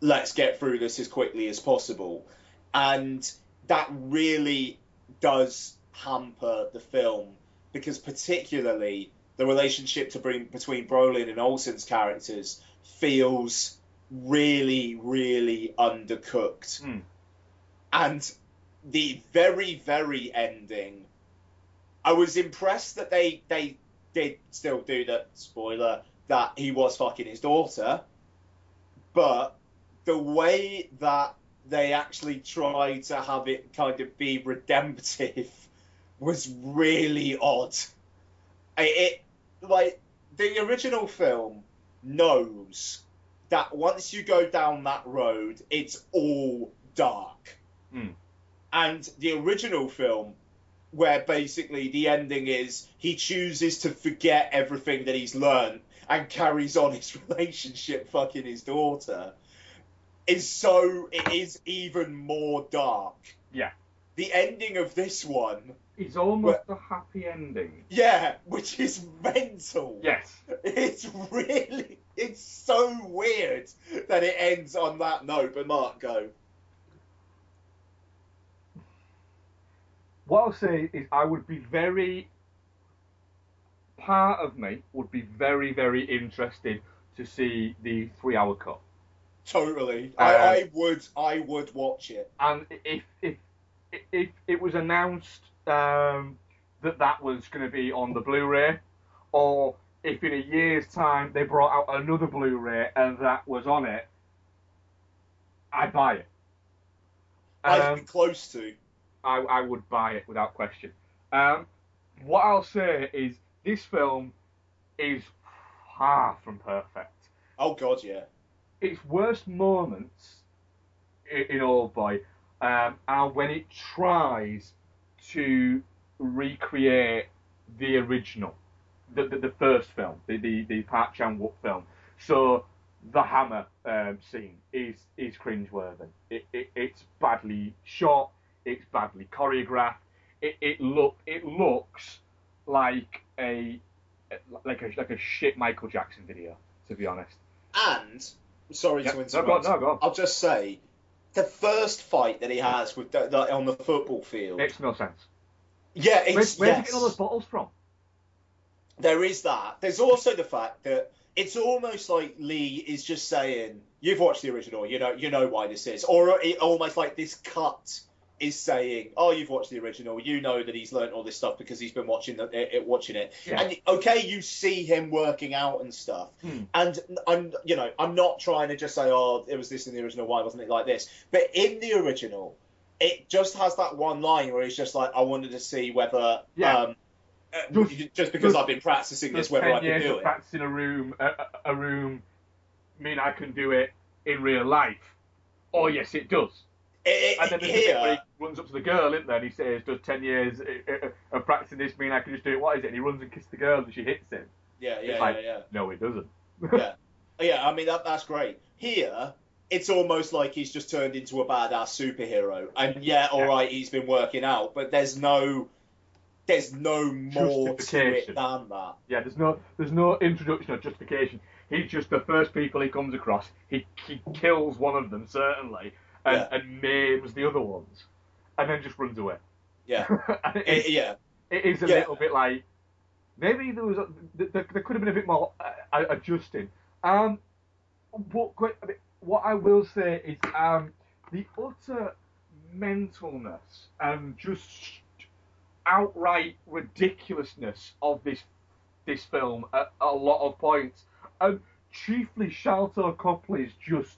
Let's get through this as quickly as possible. And that really does hamper the film, because particularly the relationship between Brolin and Olsen's characters feels really, really undercooked. Mm. And the very, very ending, I was impressed that they did still do that, spoiler, that he was fucking his daughter, but the way that they actually tried to have it kind of be redemptive was really odd. Like, the original film knows that once you go down that road, it's all dark. Mm. And the original film, where basically the ending is he chooses to forget everything that he's learned and carries on his relationship fucking his daughter, it is even more dark. Yeah. The ending of this one is almost a happy ending. Yeah, which is mental. Yes. It's so weird that it ends on that note. But Mark, go. What I'll say is part of me would be very, very interested to see the 3-hour cut. Totally. I would watch it. And if it was announced that was going to be on the Blu-ray, or if in a year's time they brought out another Blu-ray and that was on it, I'd buy it. I'd be close to. I would buy it without question. What I'll say is this film is far from perfect. Oh, God, yeah. Its worst moments in Old Boy are when it tries to recreate the original, the first film, the Park Chan-wook film. So the hammer scene is cringeworthy. It's badly shot. It's badly choreographed. It looks like a shit Michael Jackson video, to be honest. And sorry to interrupt. No, go on. I'll just say the first fight that he has with on the football field makes no sense. Yeah, where's he getting all those bottles from? There is that. There's also the fact that it's almost like Lee is just saying, "You've watched the original, you know why this is," or it almost like this cut is saying, "Oh, you've watched the original, you know that he's learnt all this stuff because he's been watching it." Yeah. And okay, you see him working out and stuff. And I'm not trying to just say, "Oh, it was this in the original, why wasn't it like this?" But in the original, it just has that one line where he's just like, "I wanted to see whether." Yeah. Just because I've been practicing this, whether I can do it. Practicing a room, mean I can do it in real life. Oh yes, it does. And then he runs up to the girl, isn't there? And he says, "Does 10 years of practicing this mean I can just do it? What is it?" And he runs and kisses the girl, and she hits him. Yeah. No, it doesn't. yeah. I mean, that's great. Here, it's almost like he's just turned into a badass superhero. And all right, he's been working out, but there's no more to it than that. Yeah, there's no introduction or justification. He's just the first people he comes across. He kills one of them, certainly, and maims the other ones, and then just runs away. Yeah. It is a little bit like, maybe there could have been a bit more adjusting. What I will say is the utter mentalness and just outright ridiculousness of this film at a lot of points, and chiefly Shalto Copley's just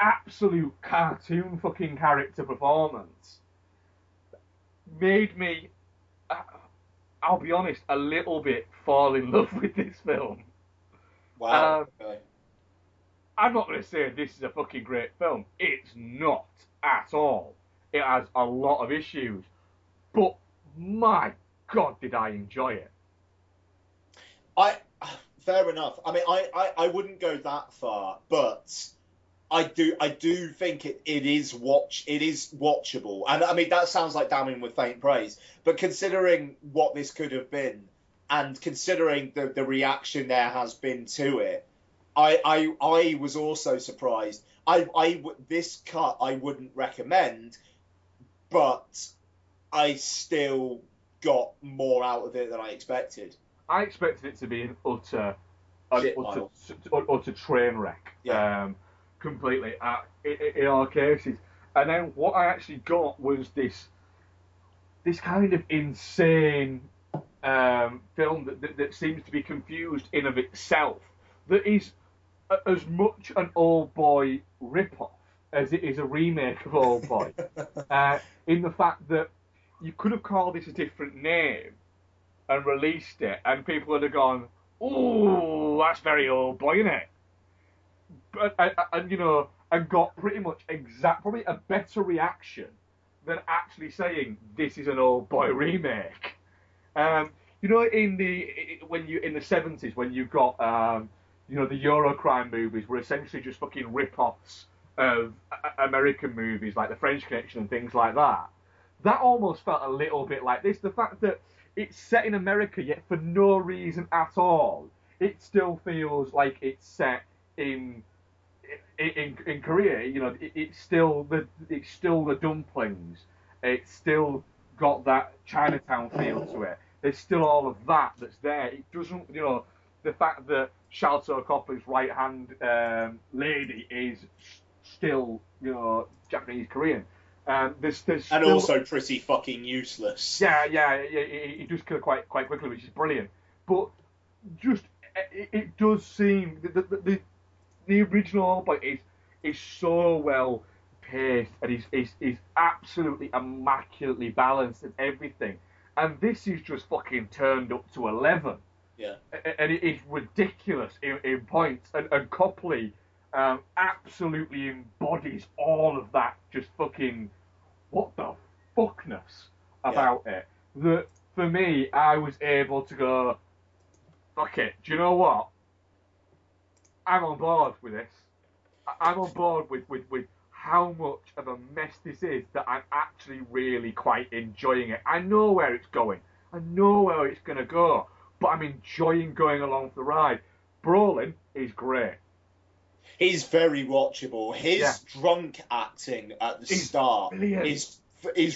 absolute cartoon fucking character performance made me, I'll be honest, a little bit fall in love with this film. Wow. I'm not going to say this is a fucking great film. It's not at all. It has a lot of issues, but my God, did I enjoy it. Fair enough. I mean, I wouldn't go that far, but I do think it is watchable. And I mean, that sounds like damning with faint praise, but considering what this could have been, and considering the reaction there has been to it, I was also surprised. This cut I wouldn't recommend, but I still got more out of it than I expected. I expected it to be an utter train wreck. Yeah. Completely, in all cases. And then what I actually got was this kind of insane film that seems to be confused in of itself. That is as much an Old Boy rip-off as it is a remake of Old Boy. In the fact that you could have called this a different name and released it, and people would have gone, "Ooh, that's very Old Boy, isn't it?" And got pretty much probably a better reaction than actually saying this is an Old Boy remake. In the 70s, when you got the Eurocrime movies were essentially just fucking rip-offs of American movies like The French Connection and things like that. That almost felt a little bit like this. The fact that it's set in America, yet for no reason at all, it still feels like it's set in Korea. You know, it's still the dumplings. It's still got that Chinatown feel to it. There's still all of that's there. It doesn't, the fact that Shalto Copley's right hand lady is still, Japanese Korean. And also pretty fucking useless. Yeah. He does kill quite quickly, which is brilliant. But just it does seem the original Old Boy is so well paced, and is absolutely immaculately balanced and everything, and this is just fucking turned up to 11. Yeah, and it's ridiculous in points, and Copley absolutely embodies all of that just fucking what the fuckness about it. That for me, I was able to go, fuck it, do you know what? I'm on board with this. I'm on board with how much of a mess this is that I'm actually really quite enjoying it. I know where it's going. I know where it's going to go. But I'm enjoying going along for the ride. Brolin is great. He's very watchable. His drunk acting at the start is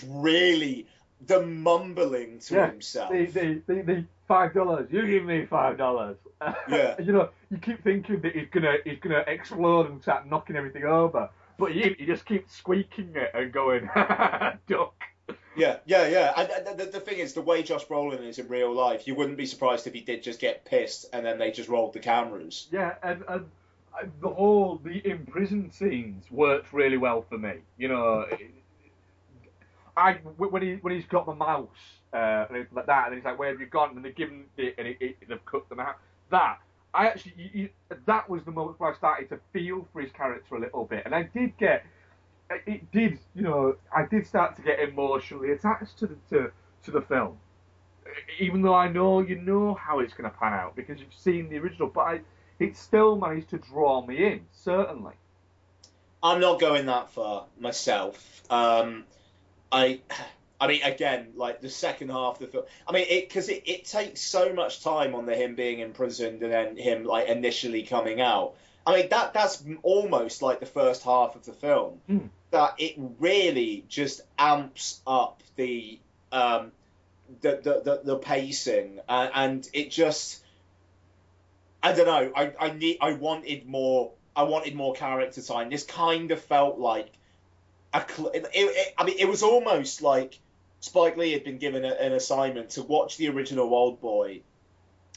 really the mumbling to himself. The $5. You give me $5. Yeah. You know, you keep thinking that he's gonna explode and start knocking everything over, but he just keeps squeaking it and going duck. Yeah. And the thing is, the way Josh Brolin is in real life, you wouldn't be surprised if he did just get pissed and then they just rolled the cameras. Yeah, and the imprisoned scenes worked really well for me. You know, when he's got the mouse and like that, and he's like, "Where have you gone?" and they've given it, and they've cut them out. That was the moment where I started to feel for his character a little bit, and I did get. It did, you know. I did start to get emotionally attached to the film, even though I know you know how it's going to pan out because you've seen the original. But it still managed to draw me in. Certainly, I'm not going that far myself. I mean, again, like the second half of the film. I mean, because it takes so much time on him being imprisoned and then him like initially coming out. I mean, that's almost like the first half of the film. Mm. That it really just amps up the pacing, and it just, I don't know. I wanted more character time. This kind of felt like I mean, it was almost like Spike Lee had been given an assignment to watch the original Old Boy,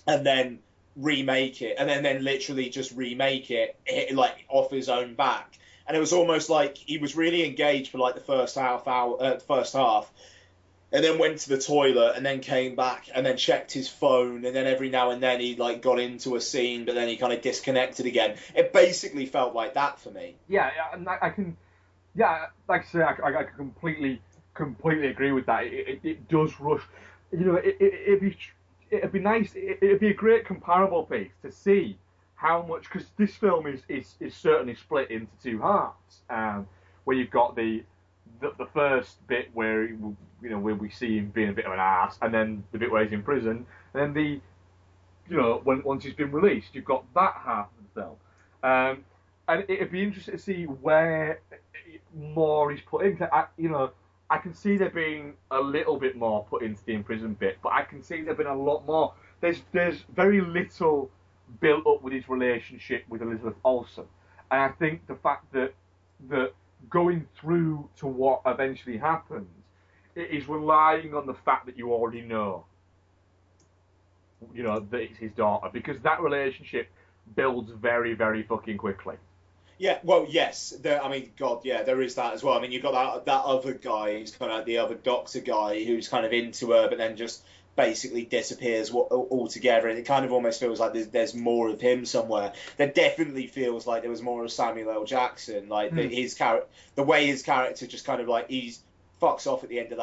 and then remake it, and then literally just remake it like off his own back. And it was almost like he was really engaged for like the first half, and then went to the toilet, and then came back, and then checked his phone, and then every now and then he like got into a scene, but then he kind of disconnected again. It basically felt like that for me. Yeah, and I can completely agree with that. It does rush. You know, it'd be nice. It'd be a great comparable piece to see how much, because this film is certainly split into two halves. Where you've got the first bit where where we see him being a bit of an arse, and then the bit where he's in prison, and then once he's been released, you've got that half of the film. And it'd be interesting to see where more is put into. I can see there being a little bit more put into the imprisoned bit, but I can see there been a lot more. There's very little built up with his relationship with Elizabeth Olsen, and I think the fact that going through to what eventually happens, it is relying on the fact that you already know, that it's his daughter, because that relationship builds very, very fucking quickly. Yeah, well, yes. There is that as well. I mean, you've got that other guy who's kind of like the other doctor guy who's kind of into her, but then just basically disappears altogether. And it kind of almost feels like there's more of him somewhere. There definitely feels like there was more of Samuel L. Jackson. Like the way his character just kind of like he's fucks off at the end of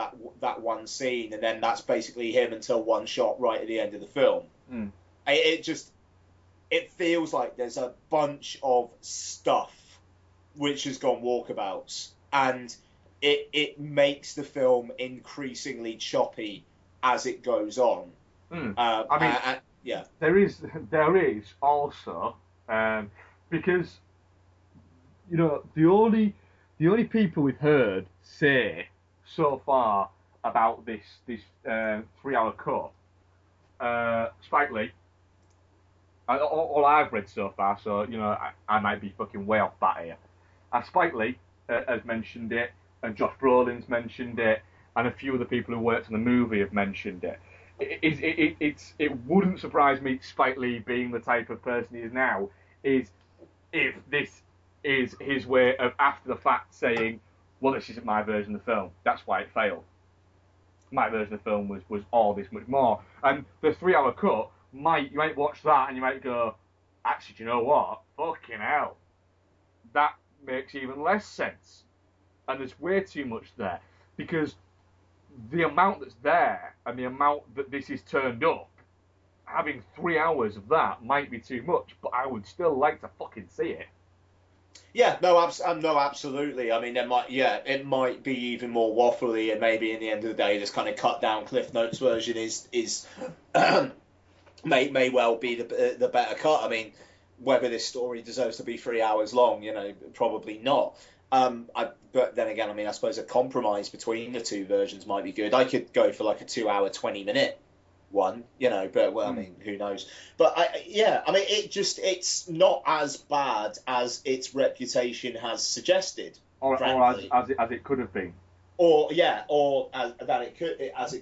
that one scene, and then that's basically him until one shot right at the end of the film. Mm. It feels like there's a bunch of stuff which has gone walkabouts, and it makes the film increasingly choppy as it goes on. Mm. There is also because the only people we've heard say so far about this 3-hour cut, Spike Lee. All I've read so far, so I might be fucking way off bat here. Spike Lee has mentioned it, and Josh Brolin's mentioned it, and a few of the people who worked on the movie have mentioned it. It wouldn't surprise me, Spike Lee being the type of person he is now, is if this is his way of, after the fact, saying, well, this isn't my version of the film. That's why it failed. My version of the film was all this much more. And the 3-hour cut, you might watch that and you might go, actually, do you know what? Fucking hell. That makes even less sense. And there's way too much there. Because the amount that's there and the amount that this is turned up, having 3 hours of that might be too much, but I would still like to fucking see it. Yeah, no, absolutely. I mean, it might be even more waffly, and maybe in the end of the day, this kind of cut down Cliff Notes version is may well be the better cut. I mean, whether this story deserves to be 3 hours long, probably not. But then again, I mean, I suppose a compromise between the two versions might be good. I could go for like a 2 hour, 20-minute one, but well, I mean, who knows? But it's not as bad as its reputation has suggested, or as it could have been, or as it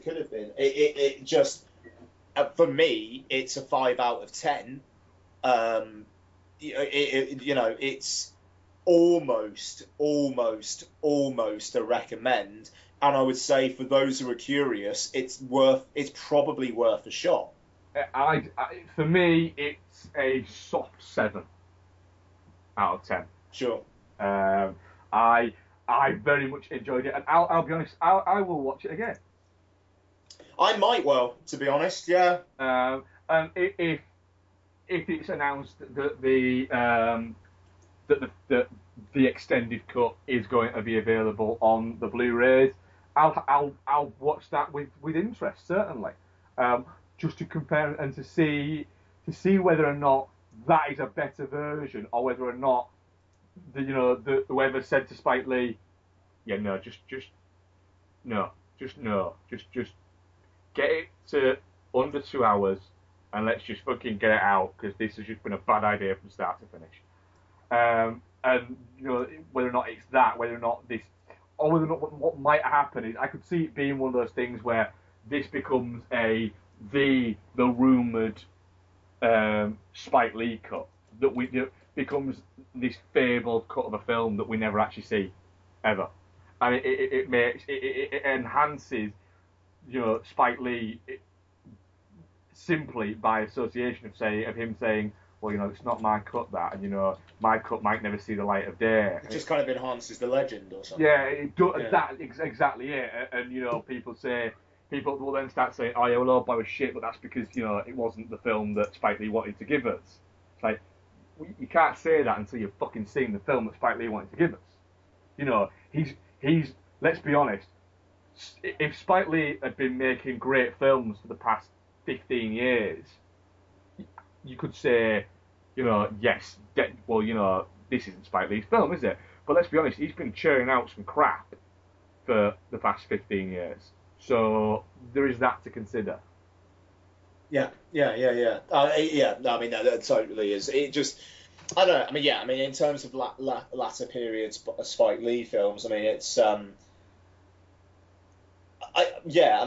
could have been. It just, for me, it's a 5 out of 10. It's almost a recommend, and I would say for those who are curious, it's probably worth a shot. For me, it's a soft 7 out of 10. Sure. I very much enjoyed it, and I'll be honest, I will watch it again. I might well, to be honest, yeah. And if it's announced that the extended cut is going to be available on the Blu-rays, I'll watch that with interest, certainly, just to compare and to see whether or not that is a better version, or whether or not whoever said to Spike Lee, just get it to under 2 hours and let's just fucking get it out, because this has just been a bad idea from start to finish. And whether or not it's that, whether or not this, or whether or not what might happen is, I could see it being one of those things where this becomes the rumoured Spike Lee cut that becomes this fabled cut of a film that we never actually see ever, and it enhances Spike Lee simply by association of him saying. Well, it's not my cut, that, and my cut might never see the light of day. It just kind of enhances the legend or something. Yeah, it does. Yeah. That's exactly it. And people will then start saying, "Oh yeah, well, Old Boy was shit," but that's because it wasn't the film that Spike Lee wanted to give us. It's like, you can't say that until you've fucking seen the film that Spike Lee wanted to give us. He's. Let's be honest. If Spike Lee had been making great films for the past 15 years. You could say, yes, well, this isn't Spike Lee's film, is it? But let's be honest, he's been churning out some crap for the past 15 years. So there is that to consider. Yeah. No, I mean, that totally is. It just, I don't know. I mean, yeah, I mean, in terms of latter periods Spike Lee films, I mean, it's...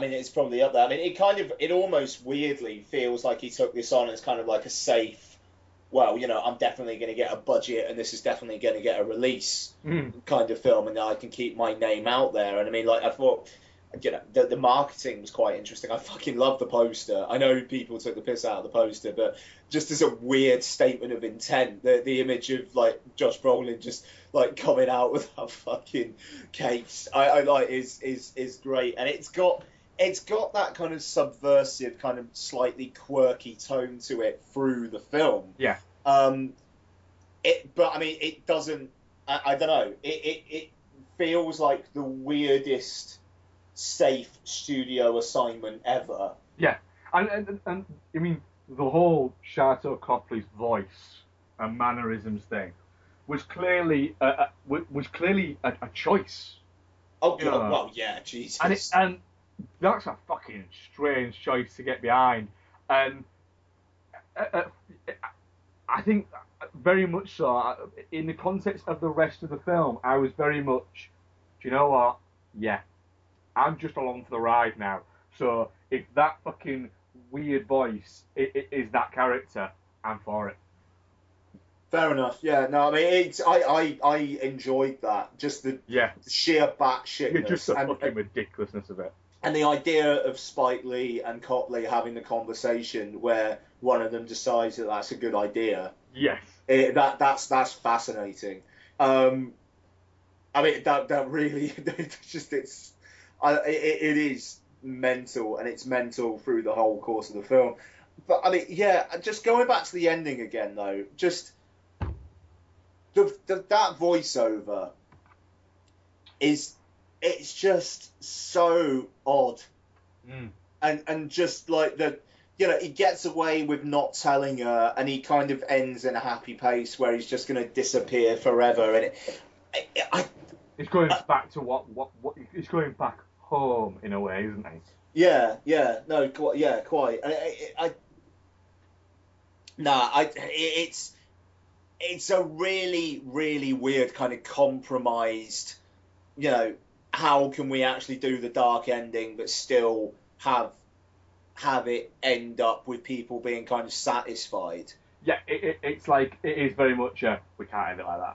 it's probably up there. I mean, it almost weirdly feels like he took this on as kind of like a safe, well, I'm definitely going to get a budget and this is definitely going to get a release kind of film, and I can keep my name out there. And I mean, like, I thought, the marketing was quite interesting. I fucking love the poster. I know people took the piss out of the poster, but just as a weird statement of intent, the image of like Josh Brolin just like coming out with that fucking case, I like is great, and it's got that kind of subversive, kind of slightly quirky tone to it through the film. Yeah. But I mean, it doesn't. I don't know. It feels like the weirdest safe studio assignment ever. Yeah, and I mean, the whole Chateau Copley's voice and mannerisms thing was clearly a choice. Oh God, well, yeah, Jesus. And that's a fucking strange choice to get behind, and I think very much so. In the context of the rest of the film, I was very much, do you know what? Yeah. I'm just along for the ride now. So if that fucking weird voice is that character, I'm for it. Fair enough. Yeah. No, I mean, it's, I enjoyed that. Just the sheer batshitness. You're just the fucking ridiculousness of it. And the idea of Spike Lee and Copley having the conversation where one of them decides that that's a good idea. Yes. That's fascinating. I mean, that really, it's just, it is mental, and it's mental through the whole course of the film. But I mean, yeah, just going back to the ending again, though, just that voiceover it's just so odd, and just like the, you know, he gets away with not telling her, and he kind of ends in a happy place where he's just going to disappear forever, and it's going back to what it's going back home in a way, isn't it? Yeah, quite. It's a really, really weird kind of compromised, you know, how can we actually do the dark ending but still have it end up with people being kind of satisfied? Yeah, it's like, it is very much a, we can't end it like that.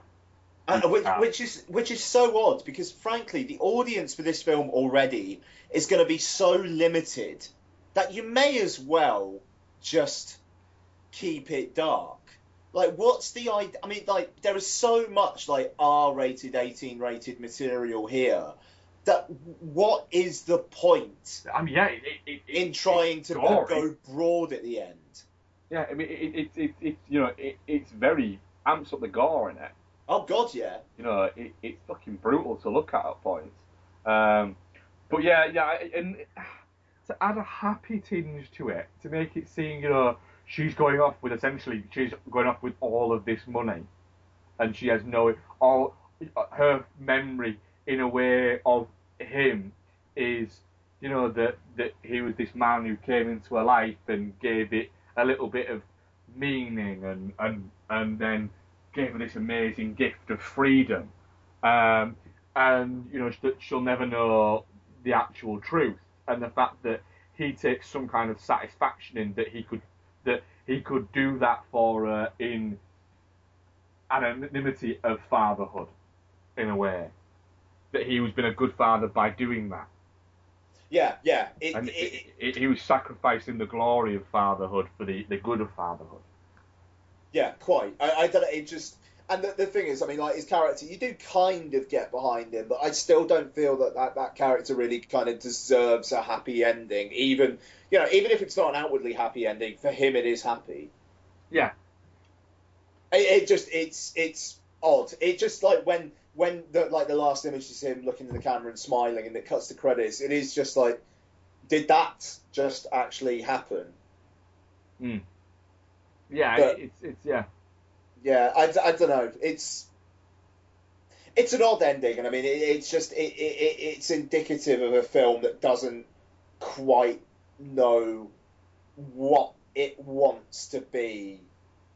Which is so odd, because frankly the audience for this film already is going to be so limited that you may as well just keep it dark. Like, what's the idea? I mean, like, there is so much like R-rated, 18-rated material here that what is the point? I mean, yeah, in trying to go broad at the end. Yeah, I mean, it's very amps up the gore in it. Oh God, yeah. You know, it's fucking brutal to look at points. But yeah, and to add a happy tinge to it, to make it seem, you know, she's going off with all of this money, and she has all her memory in a way of him is, you know, that he was this man who came into her life and gave it a little bit of meaning, and then gave her this amazing gift of freedom, and you know that she'll never know the actual truth, and the fact that he takes some kind of satisfaction in that he could do that for her in anonymity of fatherhood, in a way, that he was been a good father by doing that. Yeah. He was sacrificing the glory of fatherhood for the good of fatherhood. Yeah, quite. I don't know, it just... And the thing is, I mean, like, his character, you do kind of get behind him, but I still don't feel that character really kind of deserves a happy ending. Even if it's not an outwardly happy ending, for him it is happy. Yeah. It's odd. It just, like, when the last image is him looking in the camera and smiling, and it cuts to credits, it is just like, did that just actually happen? Yeah, but, it's. Yeah, I don't know. It's an odd ending, and I mean, it's indicative of a film that doesn't quite know what it wants to be,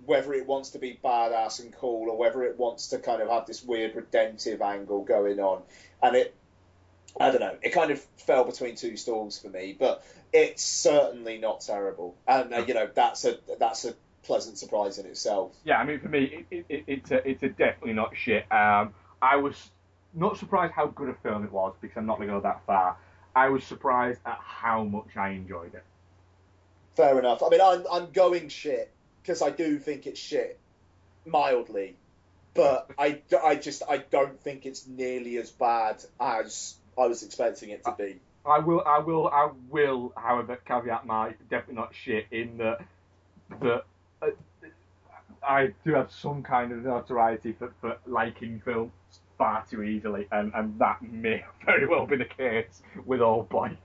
whether it wants to be badass and cool, or whether it wants to kind of have this weird redemptive angle going on. And I don't know, it kind of fell between two stools for me, but it's certainly not terrible. And you know, that's a pleasant surprise in itself. Yeah, I mean, for me, it's a definitely not shit. I was not surprised how good a film it was, because I'm not going to go that far. I was surprised at how much I enjoyed it. Fair enough. I mean, I'm going shit, because I do think it's shit, mildly, but I don't think it's nearly as bad as I was expecting it to be. I will. However, caveat my definitely not shit in that. I do have some kind of notoriety for liking films far too easily, and that may very well be the case with Old Boy.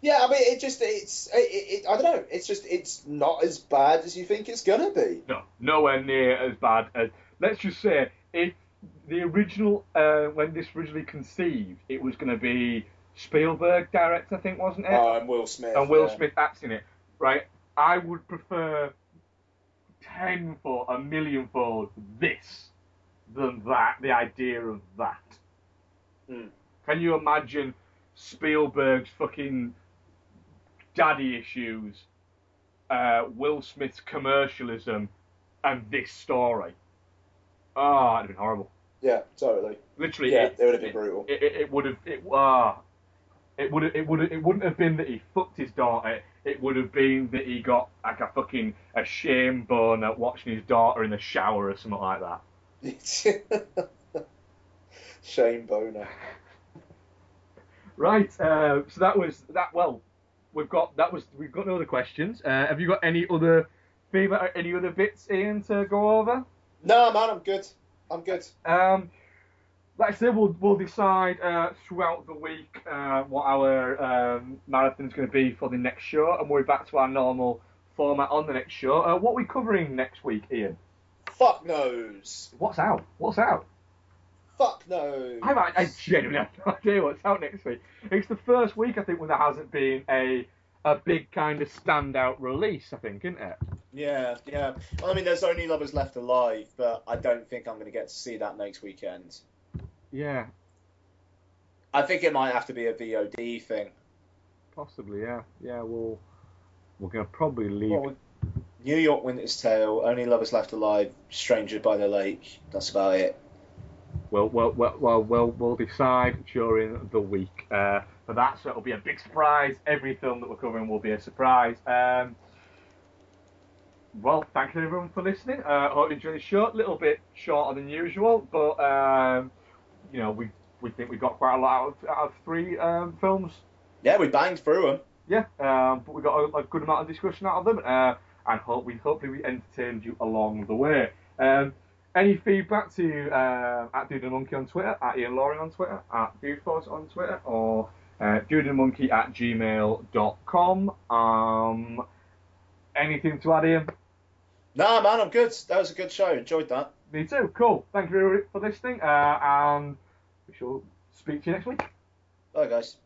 Yeah, I mean, I don't know, it's not as bad as you think it's gonna be. No, nowhere near as bad as, let's just say, if the original, when this originally conceived, it was gonna be Spielberg direct, I think, wasn't it? Oh, and Will Smith. And Will Smith acts in it, right? I would prefer tenfold, a millionfold this than that, the idea of that. Can you imagine Spielberg's fucking daddy issues, Will Smith's commercialism, and this story. Ah, it'd have been horrible. Yeah, totally. Literally, yeah, it would have been brutal. It wouldn't have been that he fucked his daughter. It would have been that he got like a shame bone at watching his daughter in the shower or something like that. Shame boner. Right. So that was that. Well, we've got no other questions. Have you got any other favourite, any other bits, Ian, to go over? No, man, I'm good. Like I said, we'll decide throughout the week what our marathon's going to be for the next show, and we'll be back to our normal format on the next show. What are we covering next week, Ian? Fuck knows. What's out? Fuck knows. I genuinely have no idea what's out next week. It's the first week, I think, when there hasn't been a big kind of standout release, I think, isn't it? Yeah. I mean, there's only Lovers Left Alive, but I don't think I'm going to get to see that next weekend. Yeah. I think it might have to be a VOD thing. Possibly, yeah. Yeah, we're going to probably leave... Well, New York Winter's Tale, Only Lovers Left Alive, Stranger by the Lake. That's about it. We'll decide during the week for that, so it'll be a big surprise. Every film that we're covering will be a surprise. Well, thank you everyone for listening. I hope you enjoyed the show. A little bit shorter than usual, but... you know, we think we got quite a lot out of three films. Yeah, we banged through them. Yeah, but we got a good amount of discussion out of them, and hopefully we entertained you along the way. Any feedback to at Dude and a Monkey on Twitter, at Ian Loring on Twitter, at DudeForce on Twitter, or dudeandamonkey@gmail.com. Anything to add, Ian? Nah, man, I'm good. That was a good show. Enjoyed that. Me too. Cool. Thank you for listening, and we shall speak to you next week. Bye, guys.